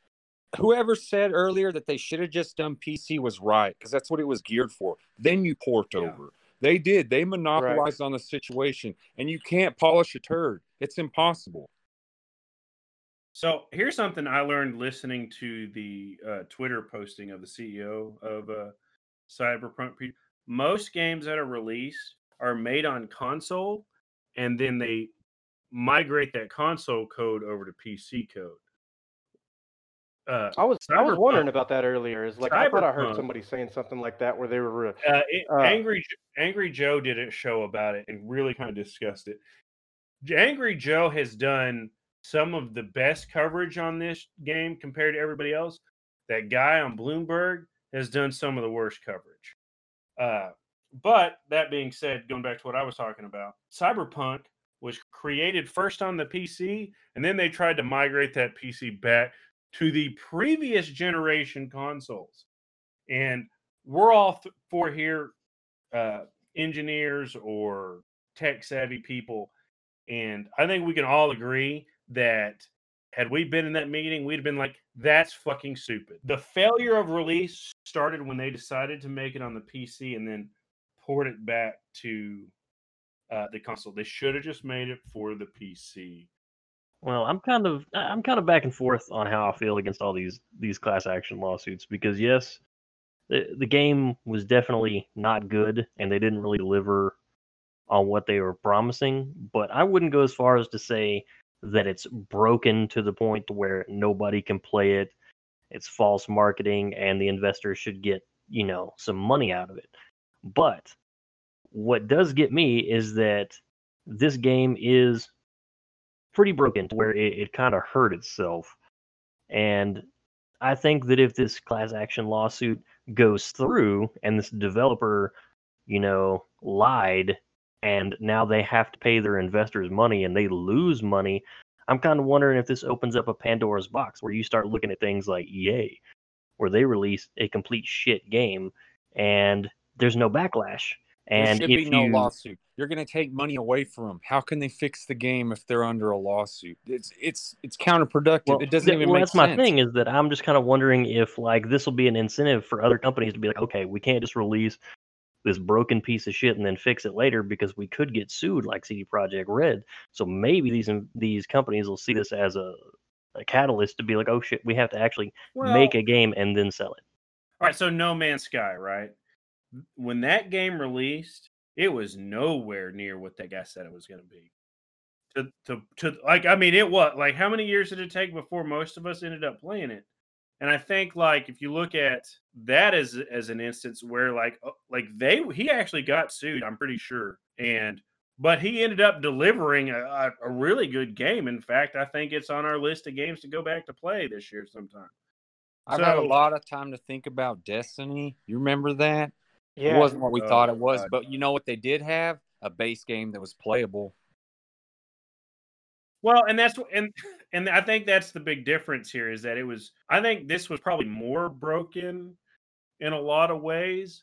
Whoever said earlier that they should have just done P C was right because that's what it was geared for. Then you port yeah. over. They did. They monopolized right. on the situation, and you can't polish a turd. It's impossible. So here's something I learned listening to the uh, Twitter posting of the C E O of uh, Cyberpunk. Most games that are released are made on console, and then they migrate that console code over to P C code. Uh, I was Cyberpunk, I was wondering about that earlier. Is like Cyberpunk, I thought I heard somebody saying something like that where they were uh, uh, it, Angry Angry Joe did a show about it and really kind of discussed it. Angry Joe has done some of the best coverage on this game compared to everybody else. That guy on Bloomberg has done some of the worst coverage. Uh, But that being said, going back to what I was talking about, Cyberpunk was created first on the P C, and then they tried to migrate that P C back to the previous generation consoles. And we're all th- for here, uh, engineers or tech-savvy people, and I think we can all agree that had we been in that meeting, we'd have been like, that's fucking stupid. The failure of release started when they decided to make it on the P C and then port it back to uh, the console. They should have just made it for the P C. Well, I'm kind of I'm kind of back and forth on how I feel against all these these class action lawsuits because yes, the the game was definitely not good and they didn't really deliver on what they were promising, but I wouldn't go as far as to say that it's broken to the point where nobody can play it. It's false marketing and the investor should get, you know, some money out of it. But what does get me is that this game is pretty broken to where it, it kind of hurt itself. And I think that if this class action lawsuit goes through and this developer, you know, lied and now they have to pay their investors money and they lose money, I'm kind of wondering if this opens up a Pandora's box where you start looking at things like E A, where they release a complete shit game and there's no backlash. And there should if be no you... lawsuit. You're going to take money away from them. How can they fix the game if they're under a lawsuit? It's it's it's counterproductive. Well, it doesn't th- even well, make sense. Well, that's my thing is that I'm just kind of wondering if like this will be an incentive for other companies to be like, okay, we can't just release this broken piece of shit and then fix it later because we could get sued like C D Projekt Red. So maybe these these companies will see this as a, a catalyst to be like, oh shit, we have to actually well, make a game and then sell it. All right, so No Man's Sky, right? When that game released, it was nowhere near what that guy said it was going to be. To, to, to, like, I mean, it was like how many years did it take before most of us ended up playing it? And I think, like, if you look at that as as an instance where, like, like they he actually got sued, I'm pretty sure, and but he ended up delivering a, a really good game. In fact, I think it's on our list of games to go back to play this year sometime. I've so, had a lot of time to think about Destiny. You remember that? Yeah. It wasn't what we oh, thought it was, God. But you know what they did have? A base game that was playable. Well, and that's and and I think that's the big difference here is that it was I think this was probably more broken in a lot of ways,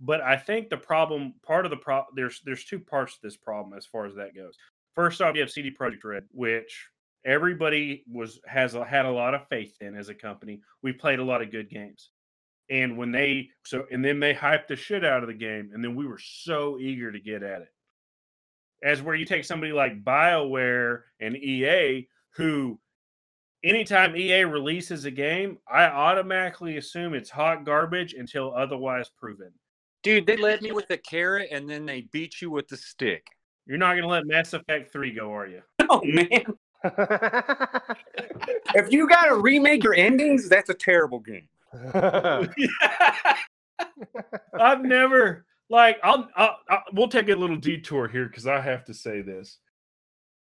but I think the problem part of the pro there's there's two parts to this problem as far as that goes. First off, you have C D Projekt Red, which everybody was has had a lot of faith in as a company. We played a lot of good games. And when they so and then they hyped the shit out of the game, and then we were so eager to get at it. As where you take somebody like BioWare and E A, who anytime E A releases a game, I automatically assume it's hot garbage until otherwise proven. Dude, they led me with the carrot, and then they beat you with the stick. You're not going to let Mass Effect three go, are you? No, man. If you got to remake your endings, that's a terrible game. I've never like I'll, I'll, I'll we'll take a little detour here because I have to say this.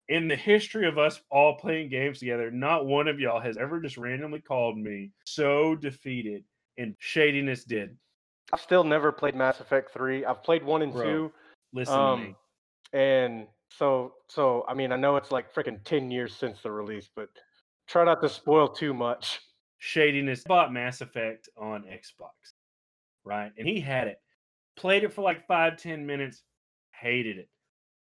In the history of us all playing games together, not one of y'all has ever just randomly called me so defeated, and Shadyness did. I've still never played Mass Effect three. I've played one and Bro, two. Listen um, to me. And so so I mean I know it's like freaking ten years since the release, but try not to spoil too much. Shadyness bought Mass Effect on Xbox, right? And he had it. Played it for like five, ten minutes. Hated it.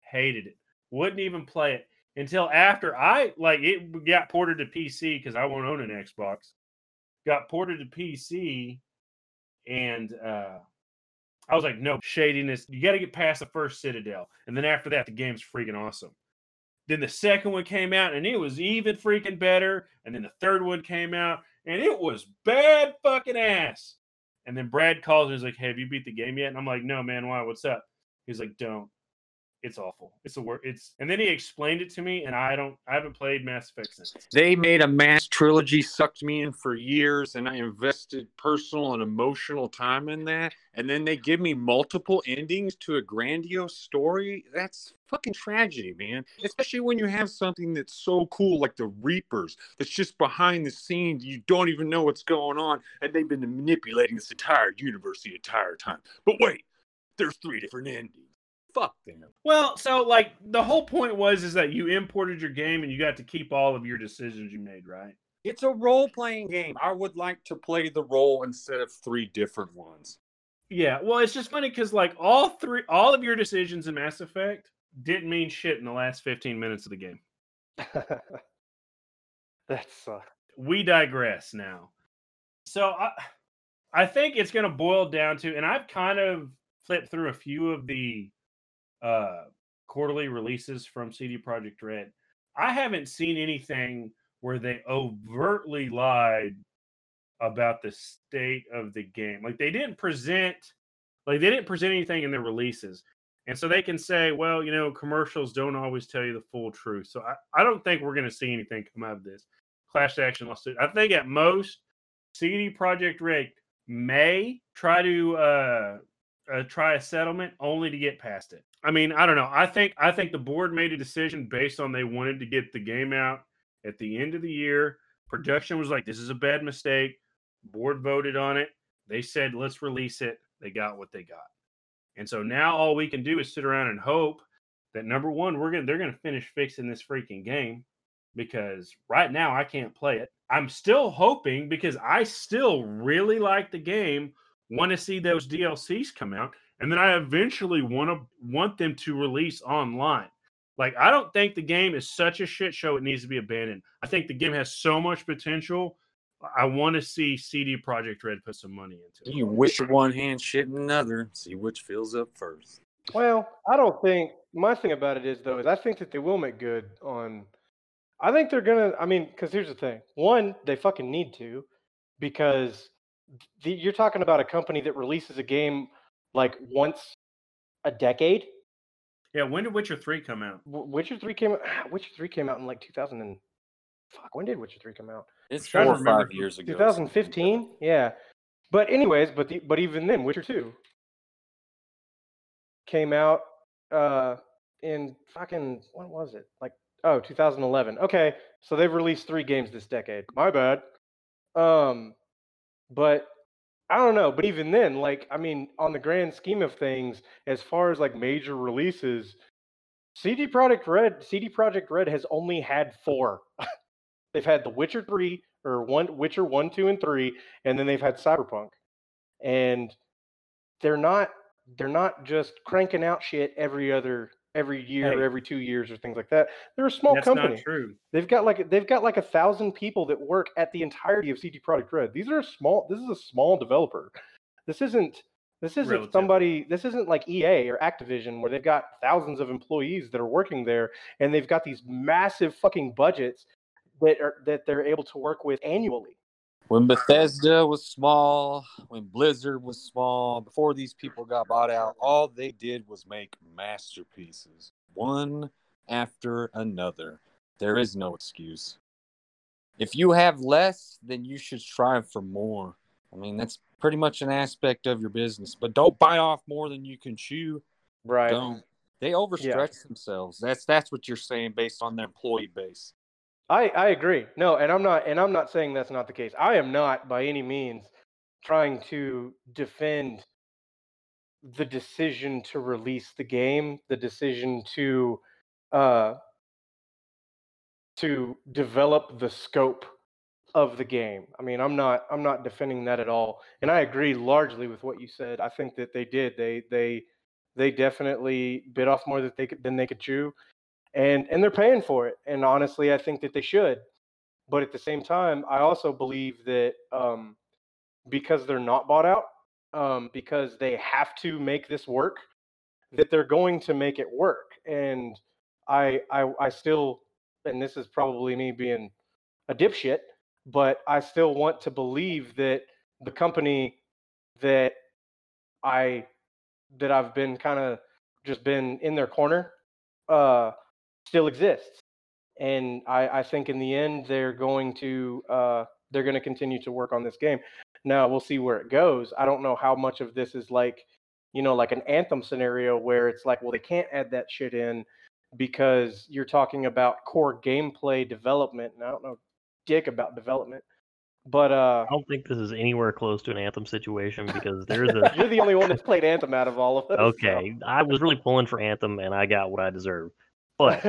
Hated it. Wouldn't even play it until after I, like, it got ported to P C because I won't own an Xbox. Got ported to P C, and uh, I was like, no, Shadyness. You got to get past the first Citadel. And then after that, the game's freaking awesome. Then the second one came out, and it was even freaking better. And then the third one came out. And it was bad fucking ass. And then Brad calls and he's like, hey, have you beat the game yet? And I'm like, no, man, why? What's up? He's like, don't. It's awful. It's the worst. It's and then he explained it to me, and I don't I haven't played Mass Effect since. They made a Mass trilogy, sucked me in for years, and I invested personal and emotional time in that. And then they give me multiple endings to a grandiose story. That's fucking tragedy, man. Especially when you have something that's so cool like the Reapers, that's just behind the scenes. You don't even know what's going on, and they've been manipulating this entire universe the entire time. But wait, there's three different endings. Fuck them. Well, so like the whole point was is that you imported your game and you got to keep all of your decisions you made, right? It's a role-playing game. I would like to play the role instead of three different ones. Yeah, well, it's just funny because like all three, all of your decisions in Mass Effect didn't mean shit in the last fifteen minutes of the game. That's uh... we digress now. So I, I think it's going to boil down to, and I've kind of flipped through a few of the uh, quarterly releases from C D Projekt Red. I haven't seen anything where they overtly lied about the state of the game. Like they didn't present, like they didn't present anything in their releases. And so they can say, well, you know, commercials don't always tell you the full truth. So I, I don't think we're going to see anything come out of this class action lawsuit. I think at most C D Projekt Red may try to uh, uh, try a settlement only to get past it. I mean, I don't know. I think, I think the board made a decision based on they wanted to get the game out at the end of the year. Production was like, this is a bad mistake. Board voted on it. They said, let's release it. They got what they got. And so now all we can do is sit around and hope that, number one, we're gonna they're going to finish fixing this freaking game, because right now I can't play it. I'm still hoping, because I still really like the game, want to see those D L Cs come out, and then I eventually want to want them to release online. Like, I don't think the game is such a shit show it needs to be abandoned. I think the game has so much potential. I want to see C D Projekt Red put some money into it. You wish one hand, shit in another. See which fills up first. Well, I don't think – my thing about it is, though, is I think that they will make good on – I think they're going to – I mean, because here's the thing. One, they fucking need to, because the, you're talking about a company that releases a game like once a decade. Yeah, when did Witcher three come out? Witcher three came out. Witcher three came out in like two thousand and fuck. When did Witcher three come out? It's four or five years ago. twenty fifteen, yeah. But anyways, but the, but even then, Witcher two came out uh, in fucking when was it? Like oh, two thousand eleven. Okay, so they've released three games this decade. My bad. Um, but. I don't know, but even then, like, I mean, on the grand scheme of things, as far as like major releases, C D Projekt Red, C D Projekt Red has only had four. They've had The Witcher three, or one, Witcher one, two, and three, and then they've had Cyberpunk. And they're not, they're not just cranking out shit every other, every year, hey, or every two years, or things like that. They're a small that's company. That's not true. They've got like they've got like a thousand people that work at the entirety of C D Projekt Red. These are small. This is a small developer. This isn't. This isn't Relative. somebody. This isn't like E A or Activision, where they've got thousands of employees that are working there, and they've got these massive fucking budgets that are that they're able to work with annually. When Bethesda was small, when Blizzard was small, before these people got bought out, all they did was make masterpieces, one after another. There is no excuse. If you have less, then you should strive for more. I mean, that's pretty much an aspect of your business, but don't bite off more than you can chew. Right. Don't. They overstretch yeah. themselves. That's that's what you're saying based on their employee base. I, I agree. No, and I'm not and I'm not saying that's not the case. I am not by any means trying to defend the decision to release the game, the decision to uh, to develop the scope of the game. I mean, I'm not I'm not defending that at all. And I agree largely with what you said. I think that they did. They they they definitely bit off more that they could, than they could chew. And and they're paying for it. And honestly, I think that they should. But at the same time, I also believe that um, because they're not bought out, um, because they have to make this work, that they're going to make it work. And I, I, I still, and this is probably me being a dipshit, but I still want to believe that the company that I that I've been kind of just been in their corner uh, still exists, and I, I think in the end they're going to uh, they're going to continue to work on this game. Now we'll see where it goes. I don't know how much of this is like, you know, like an Anthem scenario where it's like, well, they can't add that shit in because you're talking about core gameplay development, and I don't know dick about development. But uh, I don't think this is anywhere close to an Anthem situation because there's a. You're the only one that's played Anthem out of all of us. Okay, so. I was really pulling for Anthem, and I got what I deserved. But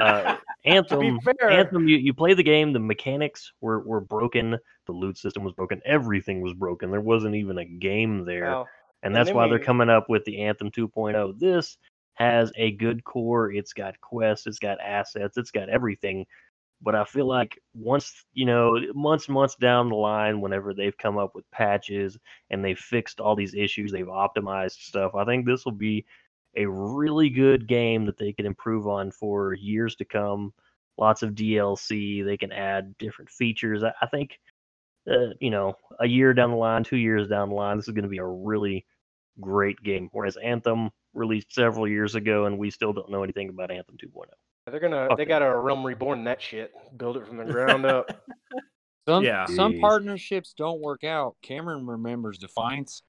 uh, Anthem, Anthem, you, you play the game. The mechanics were, were broken. The loot system was broken. Everything was broken. There wasn't even a game there, wow. and that's and why we... they're coming up with the Anthem two point oh. This has a good core. It's got quests. It's got assets. It's got everything. But I feel like once, you know, months, months down the line, whenever they've come up with patches and they've fixed all these issues, they've optimized stuff, I think this will be a really good game that they can improve on for years to come. Lots of D L C. They can add different features. I, I think, uh, you know, a year down the line, two years down the line, this is going to be a really great game. Whereas Anthem released several years ago, and we still don't know anything about Anthem two point oh. They're gonna. Okay. They got a Realm Reborn that shit. Build it from the ground up. Some yeah. some partnerships don't work out. Cameron remembers Defiance.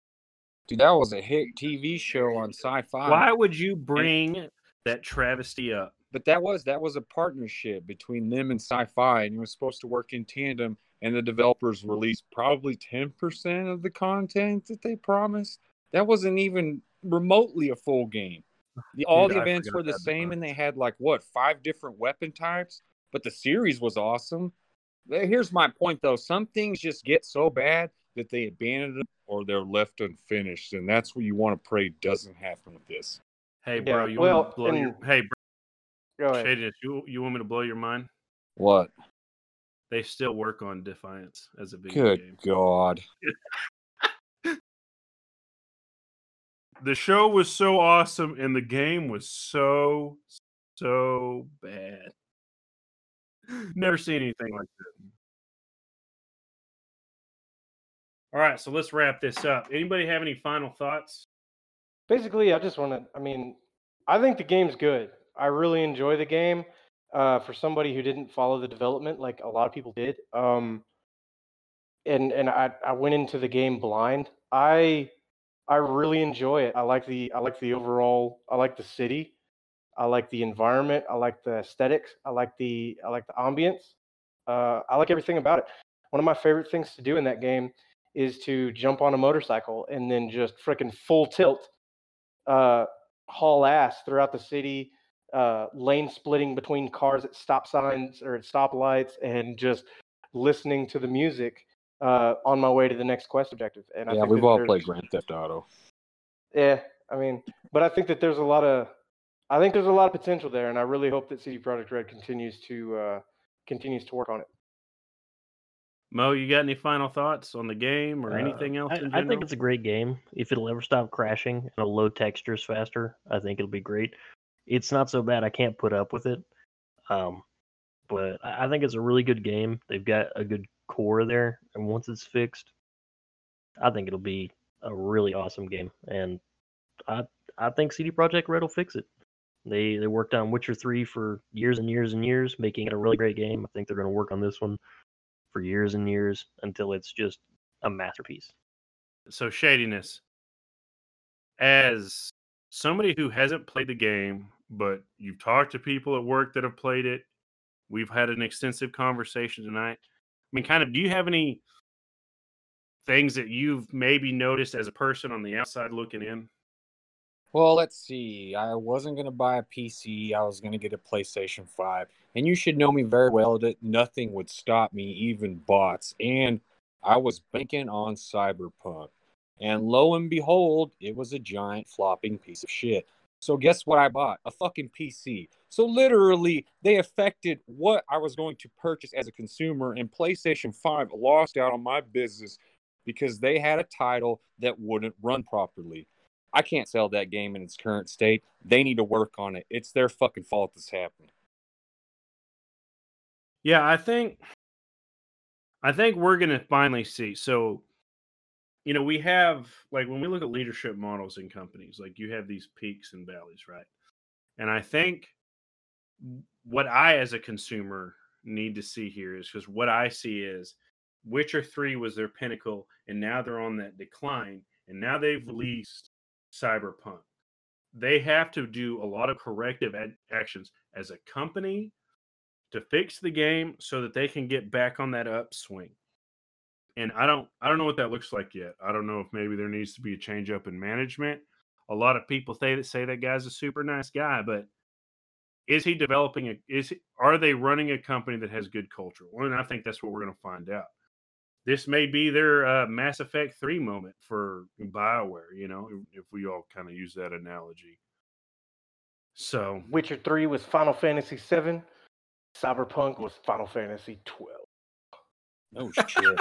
Dude, that was a hit T V show on Sci-Fi. Why would you bring that travesty up? But that was that was a partnership between them and Sci-Fi, and it was supposed to work in tandem. And the developers released probably ten percent of the content that they promised. That wasn't even remotely a full game. The, all Dude, the events were the same, and they had like what five different weapon types. But the series was awesome. Here's my point, though: some things just get so bad that they abandon them or they're left unfinished, and that's what you want to pray doesn't happen with this. Hey, bro, yeah, you well, want to blow and, your hey, bro, go ahead. Shadyness, you you want me to blow your mind? What? They still work on Defiance as a video Good game. Good God. The show was so awesome, and the game was so, so bad. Never seen anything like that. All right, so let's wrap this up. Anybody have any final thoughts? Basically, I just want to, I mean, I think the game's good. I really enjoy the game. Uh, for somebody who didn't follow the development, like a lot of people did, um, and, and I, I went into the game blind. I... I really enjoy it. I like the I like the overall. I like the city. I like the environment. I like the aesthetics. I like the I like the ambience. Uh, I like everything about it. One of my favorite things to do in that game is to jump on a motorcycle and then just freaking full tilt, uh, haul ass throughout the city, uh, lane splitting between cars at stop signs or at stoplights, and just listening to the music. Uh, on my way to the next quest objective. And I yeah, think we've all played Grand Theft Auto. Yeah, I mean, but I think that there's a lot of, I think there's a lot of potential there, and I really hope that C D Projekt Red continues to uh, continues to work on it. Mo, you got any final thoughts on the game or uh, anything else? I, I think it's a great game. If it'll ever stop crashing and it'll load textures faster, I think it'll be great. It's not so bad. I can't put up with it, um, but I think it's a really good game. They've got a good core there, and once it's fixed, I think it'll be a really awesome game, and I I think C D Projekt Red will fix it. They they worked on Witcher three for years and years and years, making it a really great game. I think they're going to work on this one for years and years until it's just a masterpiece. So Shadyness, as somebody who hasn't played the game, but you've talked to people at work that have played it, we've had an extensive conversation tonight. I mean, kind of, do you have any things that you've maybe noticed as a person on the outside looking in? Well, let's see. I wasn't going to buy a P C. I was going to get a PlayStation five. And you should know me very well that nothing would stop me, even bots. And I was banking on Cyberpunk. And lo and behold, it was a giant flopping piece of shit. So guess what I bought? A fucking P C. So literally, they affected what I was going to purchase as a consumer, and PlayStation five lost out on my business because they had a title that wouldn't run properly. I can't sell that game in its current state. They need to work on it. It's their fucking fault this happened. Yeah, I think I think we're going to finally see. So, you know, we have, like, when we look at leadership models in companies, like, you have these peaks and valleys, right? And I think what I, as a consumer, need to see here is, because what I see is Witcher three was their pinnacle, and now they're on that decline, and now they've released Cyberpunk. They have to do a lot of corrective ad- actions as a company to fix the game so that they can get back on that upswing. And I don't I don't know what that looks like yet. I don't know if maybe there needs to be a change up in management. A lot of people say that say that guy's a super nice guy, but is he developing a is he, are they running a company that has good culture? Well, and I think that's what we're going to find out. This may be their uh, Mass Effect three moment for BioWare, you know, if we all kind of use that analogy. So, Witcher three was Final Fantasy seven. Cyberpunk was Final Fantasy twelve. Oh shit.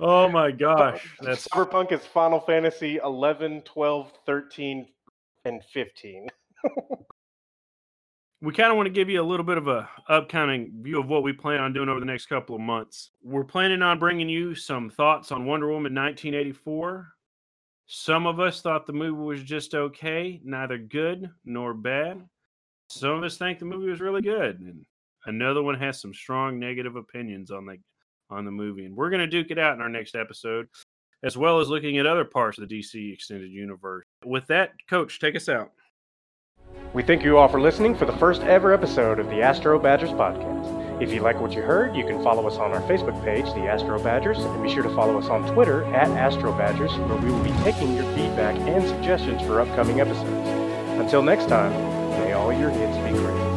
Oh my gosh. That's... Cyberpunk is Final Fantasy eleven, twelve, thirteen, and fifteen. We kind of want to give you a little bit of a upcoming view of what we plan on doing over the next couple of months. We're planning on bringing you some thoughts on Wonder Woman nineteen eighty-four. Some of us thought the movie was just okay, neither good nor bad. Some of us think the movie was really good, and another one has some strong negative opinions on the on the movie. And we're going to duke it out in our next episode, as well as looking at other parts of the D C Extended Universe. With that, Coach, take us out. We thank you all for listening for the first ever episode of the Astro Badgers Podcast. If you like what you heard, you can follow us on our Facebook page, The Astro Badgers, and be sure to follow us on Twitter, at Astro Badgers, where we will be taking your feedback and suggestions for upcoming episodes. Until next time, may all your hits be great.